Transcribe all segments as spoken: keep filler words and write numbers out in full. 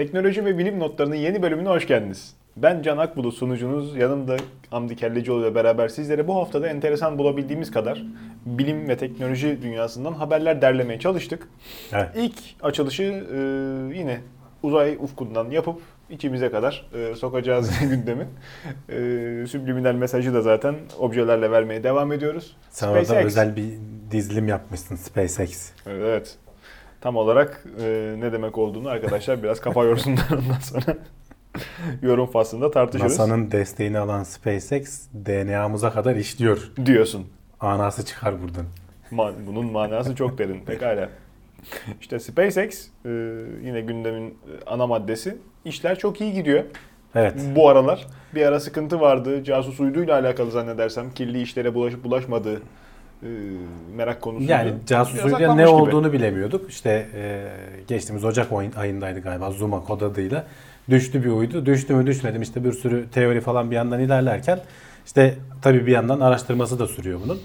Teknoloji ve bilim notlarının yeni bölümüne hoş geldiniz. Ben Can Akbulut sunucunuz, yanımda Amdi Kellecioğlu ile beraber sizlere bu haftada enteresan bulabildiğimiz kadar bilim ve teknoloji dünyasından haberler derlemeye çalıştık. Evet. İlk açılışı e, yine uzay ufkundan yapıp içimize kadar e, sokacağız gündemi. E, Subliminal mesajı da zaten objelerle vermeye devam ediyoruz. Sen SpaceX. Orada özel bir dizilim yapmışsın, SpaceX. Evet, evet. Tam olarak e, ne demek olduğunu arkadaşlar biraz kafa yorsunlar, ondan sonra yorum faslında tartışırız. NASA'nın desteğini alan SpaceX D N A'mıza kadar işliyor diyorsun. Anası çıkar buradan. Man- bunun manası çok derin. Pekala. İşte SpaceX e, yine gündemin ana maddesi. İşler çok iyi gidiyor. Evet. Bu aralar bir ara sıkıntı vardı. Casus uyduyla alakalı zannedersem kirli işlere bulaşıp bulaşmadığı E, merak konusu. Yani casus uyduyla ne gibi olduğunu bilemiyorduk. İşte e, geçtiğimiz Ocak ayındaydı galiba, Zuma kod adıyla. Düştü bir uydu. Düştü mü düşmedim işte bir sürü teori falan bir yandan ilerlerken işte tabii bir yandan araştırması da sürüyor bunun.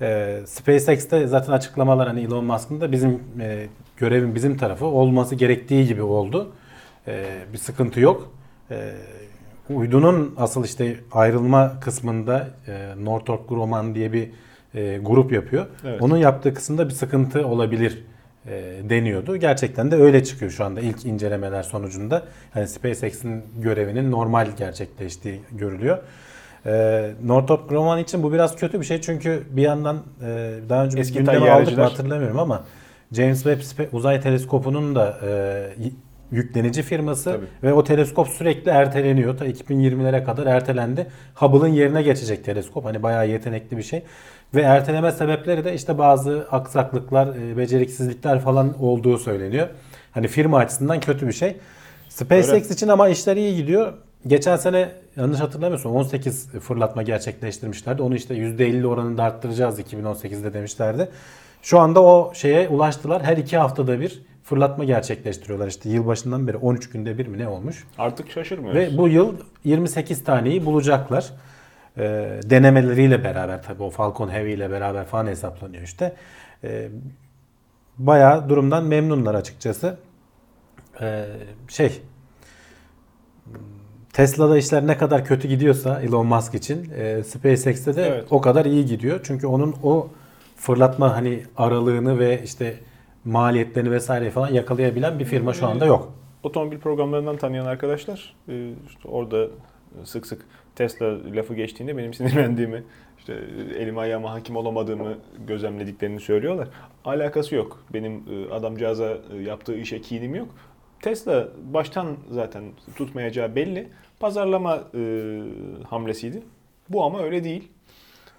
E, SpaceX'te zaten açıklamalar, hani Elon Musk'ın da bizim e, görevin bizim tarafı olması gerektiği gibi oldu. E, bir sıkıntı yok. E, uydunun asıl işte ayrılma kısmında e, Northrop Grumman diye bir E, grup yapıyor. Evet. Onun yaptığı kısımda bir sıkıntı olabilir e, deniyordu. Gerçekten de öyle çıkıyor şu anda ilk incelemeler sonucunda. Yani SpaceX'in görevinin normal gerçekleştiği görülüyor. E, Northrop Grumman için bu biraz kötü bir şey çünkü bir yandan e, daha önce eski gündeme aldık mı hatırlamıyorum ama James Webb uzay teleskopunun da e, yüklenici firması. Tabii. Ve o teleskop sürekli erteleniyor. Ta iki bin yirmilere kadar ertelendi. Hubble'ın yerine geçecek teleskop. Hani bayağı yetenekli bir şey. Ve erteleme sebepleri de işte bazı aksaklıklar, beceriksizlikler falan olduğu söyleniyor. Hani firma açısından kötü bir şey. SpaceX öyle için ama işler iyi gidiyor. Geçen sene yanlış hatırlamıyorsam on sekiz fırlatma gerçekleştirmişlerdi. Onu işte yüzde elli oranında arttıracağız iki bin on sekizde demişlerdi. Şu anda o şeye ulaştılar. Her iki haftada bir fırlatma gerçekleştiriyorlar. İşte yılbaşından beri on üç günde bir mi ne olmuş? Artık şaşırmıyoruz. Ve bu yıl yirmi sekiz taneyi bulacaklar. E, denemeleriyle beraber tabii, o Falcon Heavy ile beraber falan hesaplanıyor işte. E, bayağı durumdan memnunlar açıkçası. E, şey... Tesla'da işler ne kadar kötü gidiyorsa Elon Musk için e, SpaceX'te de evet, o kadar iyi gidiyor. Çünkü onun o fırlatma hani aralığını ve işte maliyetlerini vesaire falan yakalayabilen bir firma şu anda yok. Otomobil programlarından tanıyan arkadaşlar işte orada sık sık Tesla lafı geçtiğinde benim sinirlendiğimi, işte elime ayağıma hakim olamadığımı gözlemlediklerini söylüyorlar. Alakası yok. Benim adamcağıza yaptığı işe kinim yok. Tesla baştan zaten tutmayacağı belli. Pazarlama e, hamlesiydi. Bu ama öyle değil.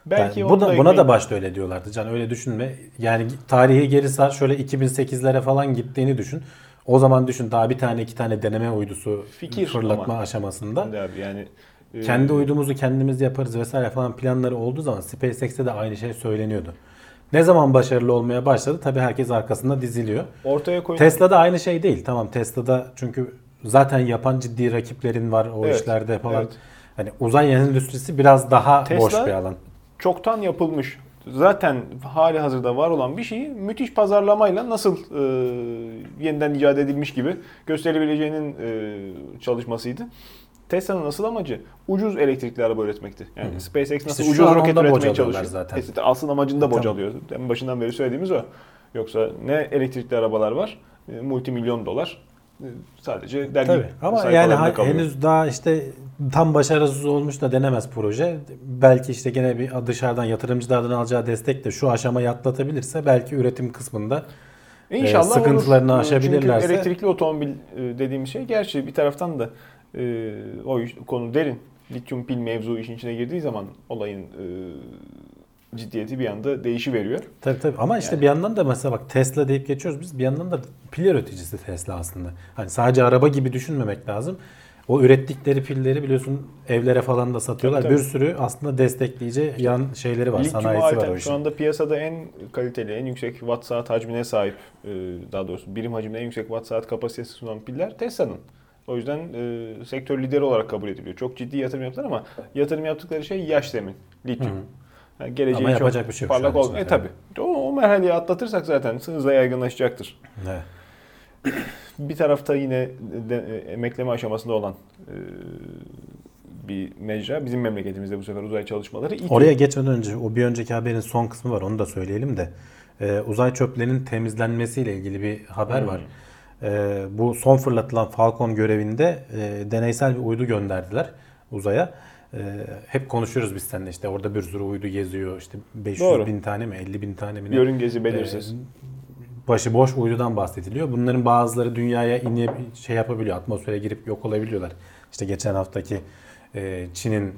Belki yani bu da, buna da başta öyle diyorlardı. Can öyle düşünme. Yani tarihi geri sar, şöyle iki bin sekizlere falan gittiğini düşün. O zaman düşün daha bir tane iki tane deneme uydusu fikir fırlatma ama aşamasında. Abi yani e, kendi uydumuzu kendimiz yaparız vesaire falan planları olduğu zaman SpaceX'te de aynı şey söyleniyordu. Ne zaman başarılı olmaya başladı? Tabii herkes arkasında diziliyor. Ortaya koyun. Tesla'da aynı şey değil. Tamam, Tesla'da çünkü zaten yapan ciddi rakiplerin var o evet, işlerde falan. Evet. Hani uzay endüstrisi biraz daha Tesla boş bir alan. Çoktan yapılmış, zaten hali hazırda var olan bir şeyi müthiş pazarlamayla nasıl e, yeniden icat edilmiş gibi gösterebileceğinin e, çalışmasıydı. Tesla'nın asıl amacı ucuz elektrikli araba üretmekti. Yani hmm. SpaceX nasıl işte ucuz roket üretmeye çalışıyor. Zaten. Asıl amacını da e, bocalıyor. Tamam. En başından beri söylediğimiz o. Yoksa ne elektrikli arabalar var, e, multimilyon dolar. E, sadece dergi tabii ama yani ha, henüz daha işte tam başarısız olmuş da denemez proje. Belki işte gene bir dışarıdan yatırımcılardan alacağı destek de şu aşamayı atlatabilirse belki üretim kısmında İnşallah e, sıkıntılarını olur, aşabilirlerse. Çünkü elektrikli otomobil dediğimiz şey gerçi bir taraftan da Ee, o konu derin. Lityum pil mevzu işin içine girdiği zaman olayın e, ciddiyeti bir anda değişiveriyor. Tabii tabii ama yani işte bir yandan da mesela bak Tesla deyip geçiyoruz biz, bir yandan da pil üreticisi Tesla aslında. Hani sadece araba gibi düşünmemek lazım. O ürettikleri pilleri biliyorsun evlere falan da satıyorlar. Tabii, tabii. Bir sürü aslında destekleyici yan şeyleri var, lityum sanayisi alten var o işin. Şu anda piyasada en kaliteli, en yüksek watt saat hacmine sahip, daha doğrusu birim hacmine en yüksek watt saat kapasitesi sunan piller Tesla'nın. O yüzden e, sektör lideri olarak kabul ediliyor. Çok ciddi yatırım yaptılar ama yatırım yaptıkları şey yaş zemin, lityum. Yani geleceği ama çok bir şey parlak olmuyor. E tabii. O, o merhaleyi atlatırsak zaten hızla yaygınlaşacaktır. Evet. Bir tarafta yine emekleme aşamasında olan bir mecra. Bizim memleketimizde bu sefer uzay çalışmaları. İTÜ. Oraya geçmeden önce o bir önceki haberin son kısmı var. Onu da söyleyelim de. Ee, uzay çöplerinin temizlenmesiyle ilgili bir haber hmm. var. Ee, bu son fırlatılan Falcon görevinde e, deneysel bir uydu gönderdiler uzaya. E, hep konuşuyoruz biz seninle işte orada bir sürü uydu geziyor. İşte beş yüz bin tane mi elli bin tane mi? Yörüngesi belirsiz. E, başıboş uydudan bahsediliyor. Bunların bazıları dünyaya inip şey yapabiliyor. Atmosfere girip yok olabiliyorlar. İşte geçen haftaki e, Çin'in e,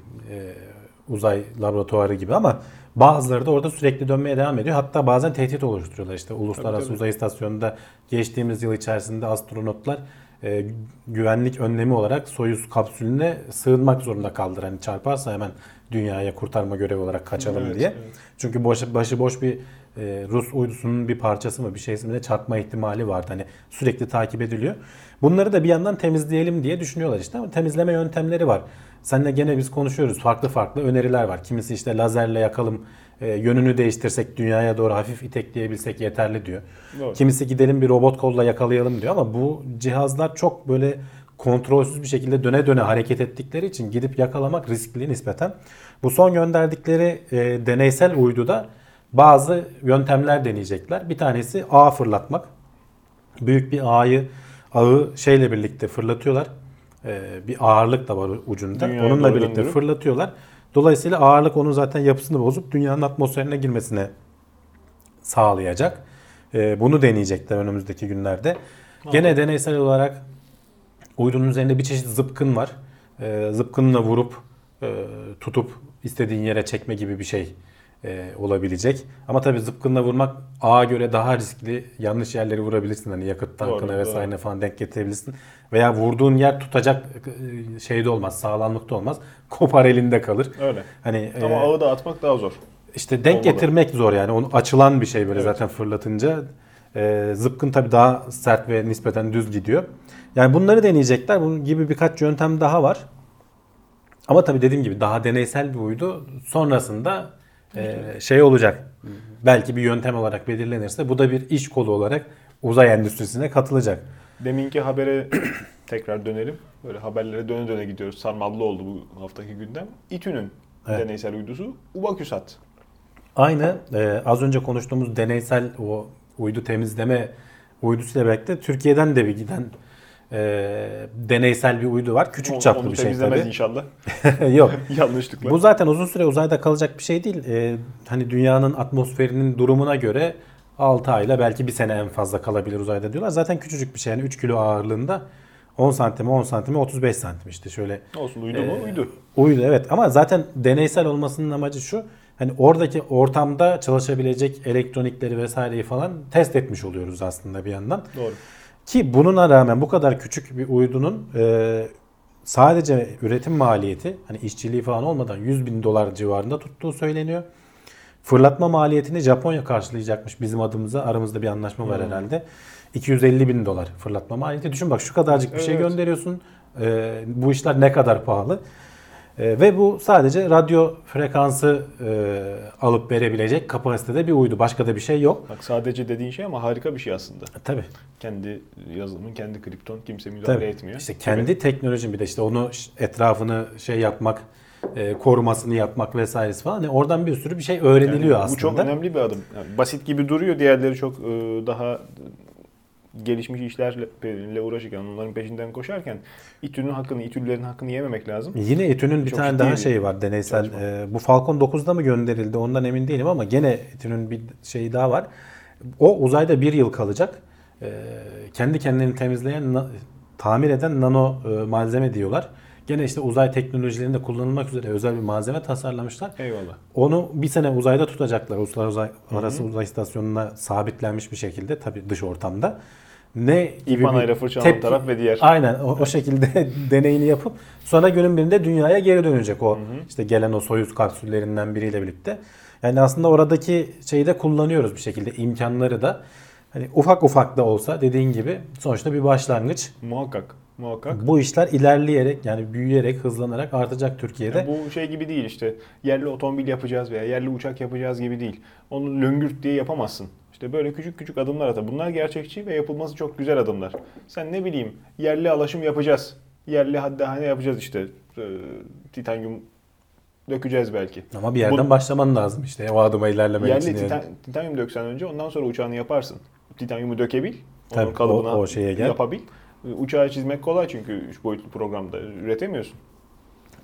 uzay laboratuvarı gibi ama bazıları da orada sürekli dönmeye devam ediyor. Hatta bazen tehdit oluşturuyorlar. İşte Uluslararası tabii, tabii. Uzay İstasyonu'nda geçtiğimiz yıl içerisinde astronotlar e, güvenlik önlemi olarak Soyuz kapsülüne sığınmak zorunda kaldılar. Hani çarparsa hemen dünyaya kurtarma görevi olarak kaçalım evet, diye. Evet. Çünkü boş, başıboş bir e, Rus uydusunun bir parçası mı bir şeysi mi de çarpma ihtimali vardı. Hani sürekli takip ediliyor. Bunları da bir yandan temizleyelim diye düşünüyorlar işte ama temizleme yöntemleri var. Seninle gene biz konuşuyoruz. Farklı farklı öneriler var. Kimisi işte lazerle yakalım, e, yönünü değiştirsek dünyaya doğru hafif itekleyebilsek yeterli diyor. Doğru. Kimisi gidelim bir robot kolla yakalayalım diyor ama bu cihazlar çok böyle kontrolsüz bir şekilde döne döne hareket ettikleri için gidip yakalamak riskli nispeten. Bu son gönderdikleri e, deneysel uyduda bazı yöntemler deneyecekler. Bir tanesi ağ fırlatmak. Büyük bir ağı, ağı şeyle birlikte fırlatıyorlar. Bir ağırlık da var ucunda. Dünyaya onunla birlikte döndürüp fırlatıyorlar. Dolayısıyla ağırlık onun zaten yapısını bozup dünyanın atmosferine girmesine sağlayacak. Bunu deneyecekler önümüzdeki günlerde. Anladım. Gene deneysel olarak uydunun üzerinde bir çeşit zıpkın var. Zıpkınla vurup tutup istediğin yere çekme gibi bir şey olabilecek. Ama tabii zıpkınla vurmak ağa göre daha riskli. Yanlış yerleri vurabilirsin. Hani yakıt tankına vesaire falan denk getirebilirsin. Veya vurduğun yer tutacak şeyde olmaz. Sağlamlıkta olmaz. Kopar elinde kalır. Öyle. Hani ama e, ağı da atmak daha zor. İşte denk olmadı. Getirmek zor yani. Onu açılan bir şey böyle evet. Zaten fırlatınca. E, zıpkın tabii daha sert ve nispeten düz gidiyor. Yani bunları deneyecekler. Bunun gibi birkaç yöntem daha var. Ama tabii dediğim gibi daha deneysel bir uydu. Sonrasında Ee, şey olacak. Belki bir yöntem olarak belirlenirse bu da bir iş kolu olarak uzay endüstrisine katılacak. Deminki habere tekrar dönelim. Böyle haberlere döne döne gidiyoruz. Sarmallı oldu bu haftaki gündem. İTÜ'nün evet. deneysel uydusu Uvacusat. Aynı e, az önce konuştuğumuz deneysel o uydu temizleme uydusuyla birlikte Türkiye'den de bir giden E, deneysel bir uydu var. Küçük çaplı onu, onu bir şey tabii. Onu temizlemez inşallah. Yok. Yanlışlıkla. Bu zaten uzun süre uzayda kalacak bir şey değil. E, hani dünyanın atmosferinin durumuna göre altı ayla belki bir sene en fazla kalabilir uzayda diyorlar. Zaten küçücük bir şey. Yani üç kilo ağırlığında on santime on santime otuz beş santim işte şöyle. Olsun uydu e, mu? Uydu. Uydu evet ama zaten deneysel olmasının amacı şu. Hani oradaki ortamda çalışabilecek elektronikleri vesaireyi falan test etmiş oluyoruz aslında bir yandan. Doğru. Ki bununa rağmen bu kadar küçük bir uydunun e, sadece üretim maliyeti, hani işçiliği falan olmadan yüz bin dolar civarında tuttuğu söyleniyor. Fırlatma maliyetini Japonya karşılayacakmış bizim adımıza. Aramızda bir anlaşma var hmm. herhalde. iki yüz elli bin dolar fırlatma maliyeti. Düşün bak şu kadarcık bir evet. şey gönderiyorsun. E, bu işler ne kadar pahalı. E, ve bu sadece radyo frekansı e, alıp verebilecek kapasitede bir uydu. Başka da bir şey yok. Bak sadece dediğin şey ama harika bir şey aslında. Tabii. Kendi yazılımın, kendi kripton kimse müdahale Tabii. etmiyor. İşte kendi Tabii. teknolojin bir de işte onu etrafını şey yapmak, e, korumasını yapmak vesairesi falan. Yani oradan bir sürü bir şey öğreniliyor yani bu aslında. Bu çok önemli bir adım. Yani basit gibi duruyor. Diğerleri çok e, daha gelişmiş işlerle uğraşırken, onların peşinden koşarken İTÜ'nün hakkını, İTÜ'lülerin hakkını yememek lazım. Yine İTÜ'nün bir çok tane daha şeyi var deneysel. E, bu Falcon dokuzda mı gönderildi ondan emin değilim ama gene İTÜ'nün bir şeyi daha var. O uzayda bir yıl kalacak. E, kendi kendini temizleyen, na, tamir eden nano e, malzeme diyorlar. Gene işte uzay teknolojilerinde kullanılmak üzere özel bir malzeme tasarlamışlar. Eyvallah. Onu bir sene uzayda tutacaklar. Uluslararası Uzay İstasyonu'na sabitlenmiş bir şekilde tabii dış ortamda. Ne gibi İpanayla fırçalanan taraf ve diğer. Aynen o, o şekilde deneyini yapıp sonra günün birinde dünyaya geri dönecek o. Hı hı. İşte gelen o Soyuz kapsüllerinden biriyle birlikte. Yani aslında oradaki şeyi de kullanıyoruz bir şekilde imkanları da. Hani ufak ufak da olsa dediğin gibi sonuçta bir başlangıç. Muhakkak. Muhakkak. Bu işler ilerleyerek yani büyüyerek, hızlanarak artacak Türkiye'de. Yani bu şey gibi değil işte yerli otomobil yapacağız veya yerli uçak yapacağız gibi değil. Onu löngürt diye yapamazsın. İşte böyle küçük küçük adımlar atar. Bunlar gerçekçi ve yapılması çok güzel adımlar. Sen ne bileyim yerli alaşım yapacağız. Yerli haddahane yapacağız işte. Ee, titanyum dökeceğiz belki. Ama bir yerden Bu, başlaman lazım işte o adıma ilerlemek yerli için. Yerli titan, yani. Titanyum döksen önce ondan sonra uçağını yaparsın. Titanyumu dökebil. Onun Tabii, kalıbına o, o şeye gel. yapabil. Uçağı çizmek kolay çünkü üç boyutlu programda üretemiyorsun.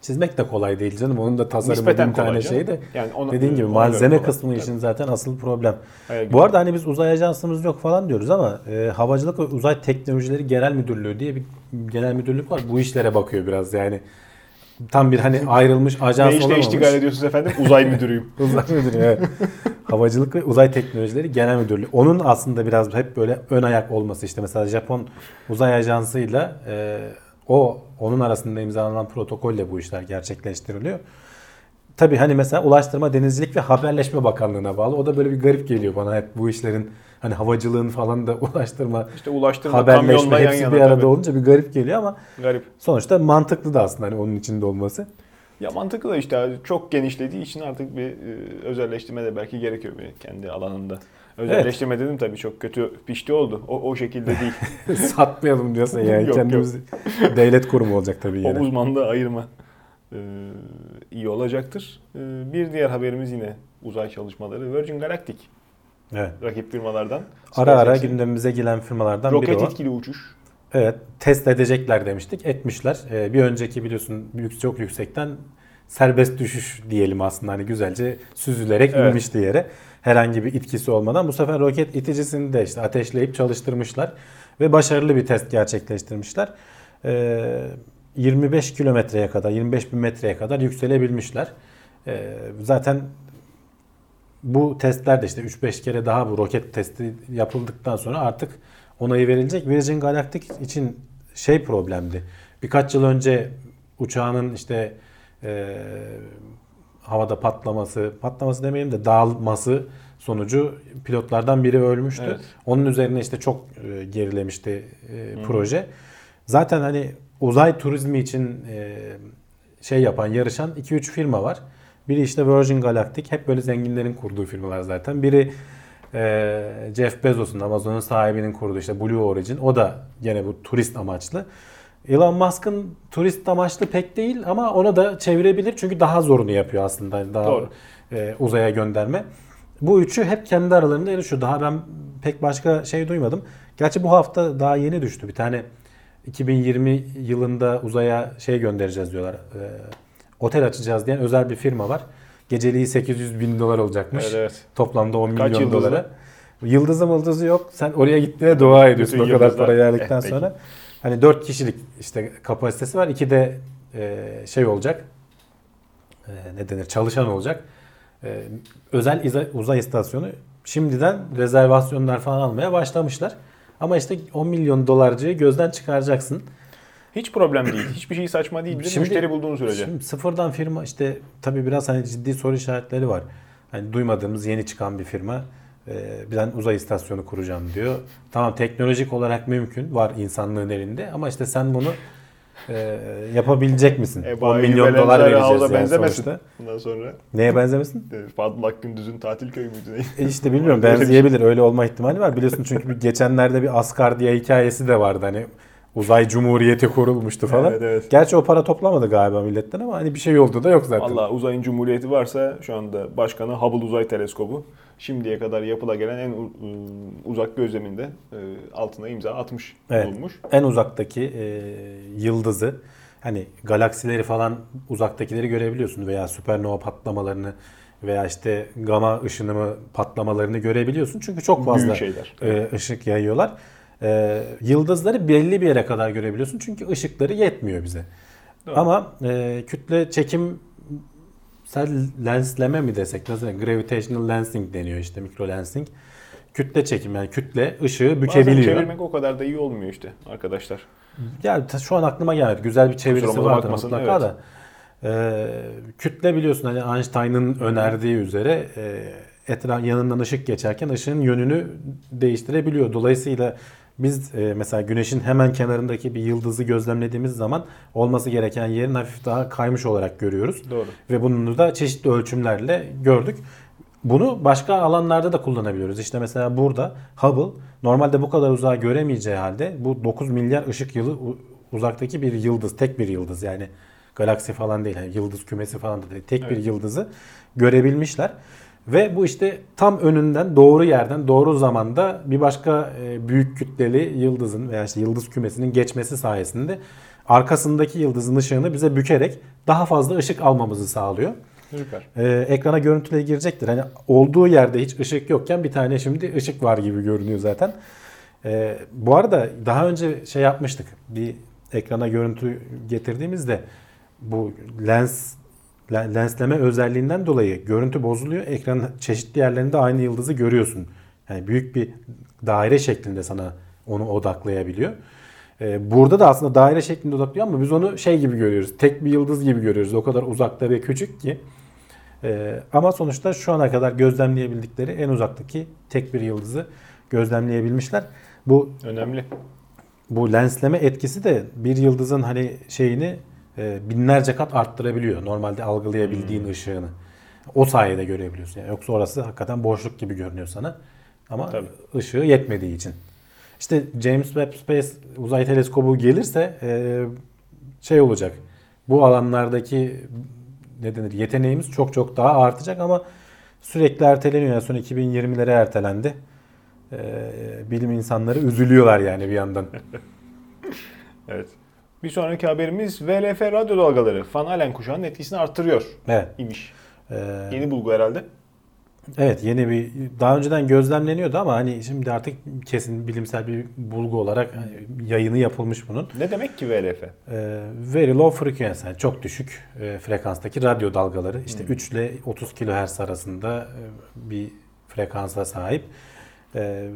Çizmek de kolay değil canım. Onun da tasarımı bir tane şeyi de. Yani ona, dediğin gibi malzeme kısmı için zaten asıl problem. Hayır, bu arada hani biz uzay ajansımız yok falan diyoruz ama e, Havacılık ve Uzay Teknolojileri Genel Müdürlüğü diye bir genel müdürlük var. Bu işlere bakıyor biraz yani. Tam bir hani ayrılmış ajans olamamış. Ne işle iştigal ediyorsunuz efendim? Uzay müdürüyüm. Uzay müdürüyüm evet. Havacılık ve Uzay Teknolojileri Genel Müdürlüğü. Onun aslında biraz hep böyle ön ayak olması işte. Mesela Japon Uzay Ajansı'yla e, O onun arasında imzalanan protokolle bu işler gerçekleştiriliyor. Tabii hani mesela Ulaştırma, Denizcilik ve Haberleşme Bakanlığı'na bağlı. O da böyle bir garip geliyor bana hep bu işlerin hani havacılığın falan da ulaştırma, işte ulaştırma haberleşme hepsi yana, bir arada tabii. olunca bir garip geliyor ama garip. Sonuçta mantıklı da aslında hani onun içinde olması. Ya mantıklı da işte çok genişlediği için artık bir e, özelleştirme de belki gerekiyor bir kendi alanında. Özelleştirme evet. dedim tabii çok kötü pişti oldu. O, o şekilde değil. Satmayalım diyorsan yani yok, kendimiz yok. Devlet kurumu olacak tabii yine. O uzmanlığı ayırma ee, iyi olacaktır. Ee, bir diğer haberimiz yine uzay çalışmaları. Virgin Galactic. Evet. Rakip firmalardan. Ara ara gündemimize gelen firmalardan roket biri o. Roket etkili uçuş. Evet. Test edecekler demiştik. Etmişler. Ee, bir önceki biliyorsun çok yüksekten serbest düşüş diyelim aslında. Hani güzelce süzülerek evet. inmişti yere. Herhangi bir itkisi olmadan bu sefer roket iticisini de işte ateşleyip çalıştırmışlar ve başarılı bir test gerçekleştirmişler. Ee, yirmi beş kilometreye kadar, yirmi beş bin metreye kadar yükselebilmişler. Ee, zaten bu testlerde işte üç beş kere daha bu roket testi yapıldıktan sonra artık onayı verilecek. Virgin Galactic için şey problemdi. Birkaç yıl önce uçağının işte ee, havada patlaması, patlaması demeyelim de dağılması sonucu pilotlardan biri ölmüştü. Evet. Onun üzerine işte çok gerilemişti hmm. proje. Zaten hani uzay turizmi için şey yapan, yarışan iki üç firma var. Biri işte Virgin Galactic, hep böyle zenginlerin kurduğu firmalar zaten. Biri Jeff Bezos'un, Amazon'un sahibinin kurduğu işte Blue Origin. O da gene bu turist amaçlı. Elon Musk'ın turist amaçlı pek değil ama ona da çevirebilir çünkü daha zorunu yapıyor aslında daha e, uzaya gönderme. Bu üçü hep kendi aralarında yarışıyor. Daha ben pek başka şey duymadım. Gerçi bu hafta daha yeni düştü bir tane iki bin yirmi yılında uzaya şey göndereceğiz diyorlar. E, otel açacağız diyen özel bir firma var. Geceliği sekiz yüz bin dolar olacakmış. Evet, evet. Toplamda on milyon dolara. Yıldızı mıldızı yok. Sen oraya gittiğine dua ediyorsun bütün o kadar para yerdikten eh, sonra. Hani dört kişilik işte kapasitesi var. İki de e, şey olacak. E, ne denir? Çalışan olacak. E, özel iza, uzay istasyonu şimdiden rezervasyonlar falan almaya başlamışlar. Ama işte on milyon dolarcıyı gözden çıkaracaksın. Hiç problem değil. Hiçbir şey saçma değil. Şimdi, müşteri bulduğun sürece. Şimdi sıfırdan firma işte tabii biraz hani ciddi soru işaretleri var. Hani duymadığımız yeni çıkan bir firma. Ben uzay istasyonu kuracağım diyor. Tamam teknolojik olarak mümkün. Var insanlığın elinde ama işte sen bunu e, yapabilecek misin? E, on milyon dolar vereceğiz yani benzemesin. Sonuçta. Bundan sonra. Neye benzemesin? Fadıl Akgündüz'ün tatil köyü müydü? E işte bilmiyorum benzeyebilir. Öyle olma ihtimali var. Biliyorsun çünkü geçenlerde bir Asgardia hikayesi de vardı. Hani uzay cumhuriyeti kurulmuştu falan. Evet, evet. Gerçi o para toplamadı galiba milletten ama hani bir şey oldu da yok zaten. Valla uzayın cumhuriyeti varsa şu anda başkanı Hubble Uzay Teleskobu. Şimdiye kadar yapıla gelen en uzak gözleminde altına imza atmış evet, bulunmuş. En uzaktaki e, yıldızı hani galaksileri falan uzaktakileri görebiliyorsun veya süpernova patlamalarını veya işte gama ışınımı patlamalarını görebiliyorsun. Çünkü çok fazla şeyler, e, ışık yayıyorlar. E, yıldızları belli bir yere kadar görebiliyorsun çünkü ışıkları yetmiyor bize. Doğru. Ama e, kütle çekim lensleme mi desek nasıl? Gravitational Lensing deniyor işte mikro lensing. Kütle çekim yani kütle ışığı bükebiliyor. Bazen çevirmek o kadar da iyi olmuyor işte arkadaşlar. Ya şu an aklıma gelmedi. Güzel bir çevirisi vardır mutlaka evet. da. Ee, kütle biliyorsun hani Einstein'ın önerdiği üzere e, etraf yanından ışık geçerken ışığın yönünü değiştirebiliyor. Dolayısıyla biz e, mesela güneşin hemen kenarındaki bir yıldızı gözlemlediğimiz zaman olması gereken yerin hafif daha kaymış olarak görüyoruz. Doğru. Ve bunu da çeşitli ölçümlerle gördük. Bunu başka alanlarda da kullanabiliyoruz. İşte mesela burada Hubble normalde bu kadar uzağa göremeyeceği halde bu dokuz milyar ışık yılı uzaktaki bir yıldız, tek bir yıldız yani galaksi falan değil, yani yıldız kümesi falan da değil, tek evet. bir yıldızı görebilmişler. Ve bu işte tam önünden, doğru yerden, doğru zamanda bir başka büyük kütleli yıldızın veya işte yıldız kümesinin geçmesi sayesinde arkasındaki yıldızın ışığını bize bükerek daha fazla ışık almamızı sağlıyor. Süper. Ee, ekrana görüntüle girecektir. Hani olduğu yerde hiç ışık yokken bir tane şimdi ışık var gibi görünüyor zaten. Ee, bu arada daha önce şey yapmıştık. Bir ekrana görüntü getirdiğimizde bu lens lensleme özelliğinden dolayı görüntü bozuluyor. Ekranın çeşitli yerlerinde aynı yıldızı görüyorsun. Yani büyük bir daire şeklinde sana onu odaklayabiliyor. Burada da aslında daire şeklinde odaklıyor ama biz onu şey gibi görüyoruz. Tek bir yıldız gibi görüyoruz. O kadar uzakta ve küçük ki. Ama sonuçta şu ana kadar gözlemleyebildikleri en uzaktaki tek bir yıldızı gözlemleyebilmişler. Bu önemli. Bu lensleme etkisi de bir yıldızın hani şeyini binlerce kat arttırabiliyor. Normalde algılayabildiğin hmm. ışığını. O sayede görebiliyorsun. Yani yoksa orası hakikaten boşluk gibi görünüyor sana. Ama tabii. ışığı yetmediği için. İşte James Webb Space Uzay Teleskobu gelirse şey olacak. Bu alanlardaki ne denir yeteneğimiz çok çok daha artacak ama sürekli erteleniyor. Yani son iki bin yirmilere ertelendi. Bilim insanları üzülüyorlar yani bir yandan. Evet. Bir sonraki haberimiz V L F radyo dalgaları Van Allen kuşağının etkisini artırıyor evet. imiş. Ee, yeni bulgu herhalde. Evet yeni bir, daha önceden gözlemleniyordu ama hani şimdi artık kesin bilimsel bir bulgu olarak yayını yapılmış bunun. Ne demek ki V L F? Ee, very low frequency, yani çok düşük e, frekanstaki radyo dalgaları. İşte hmm. üç ile otuz kilohertz arasında bir frekansa sahip. E,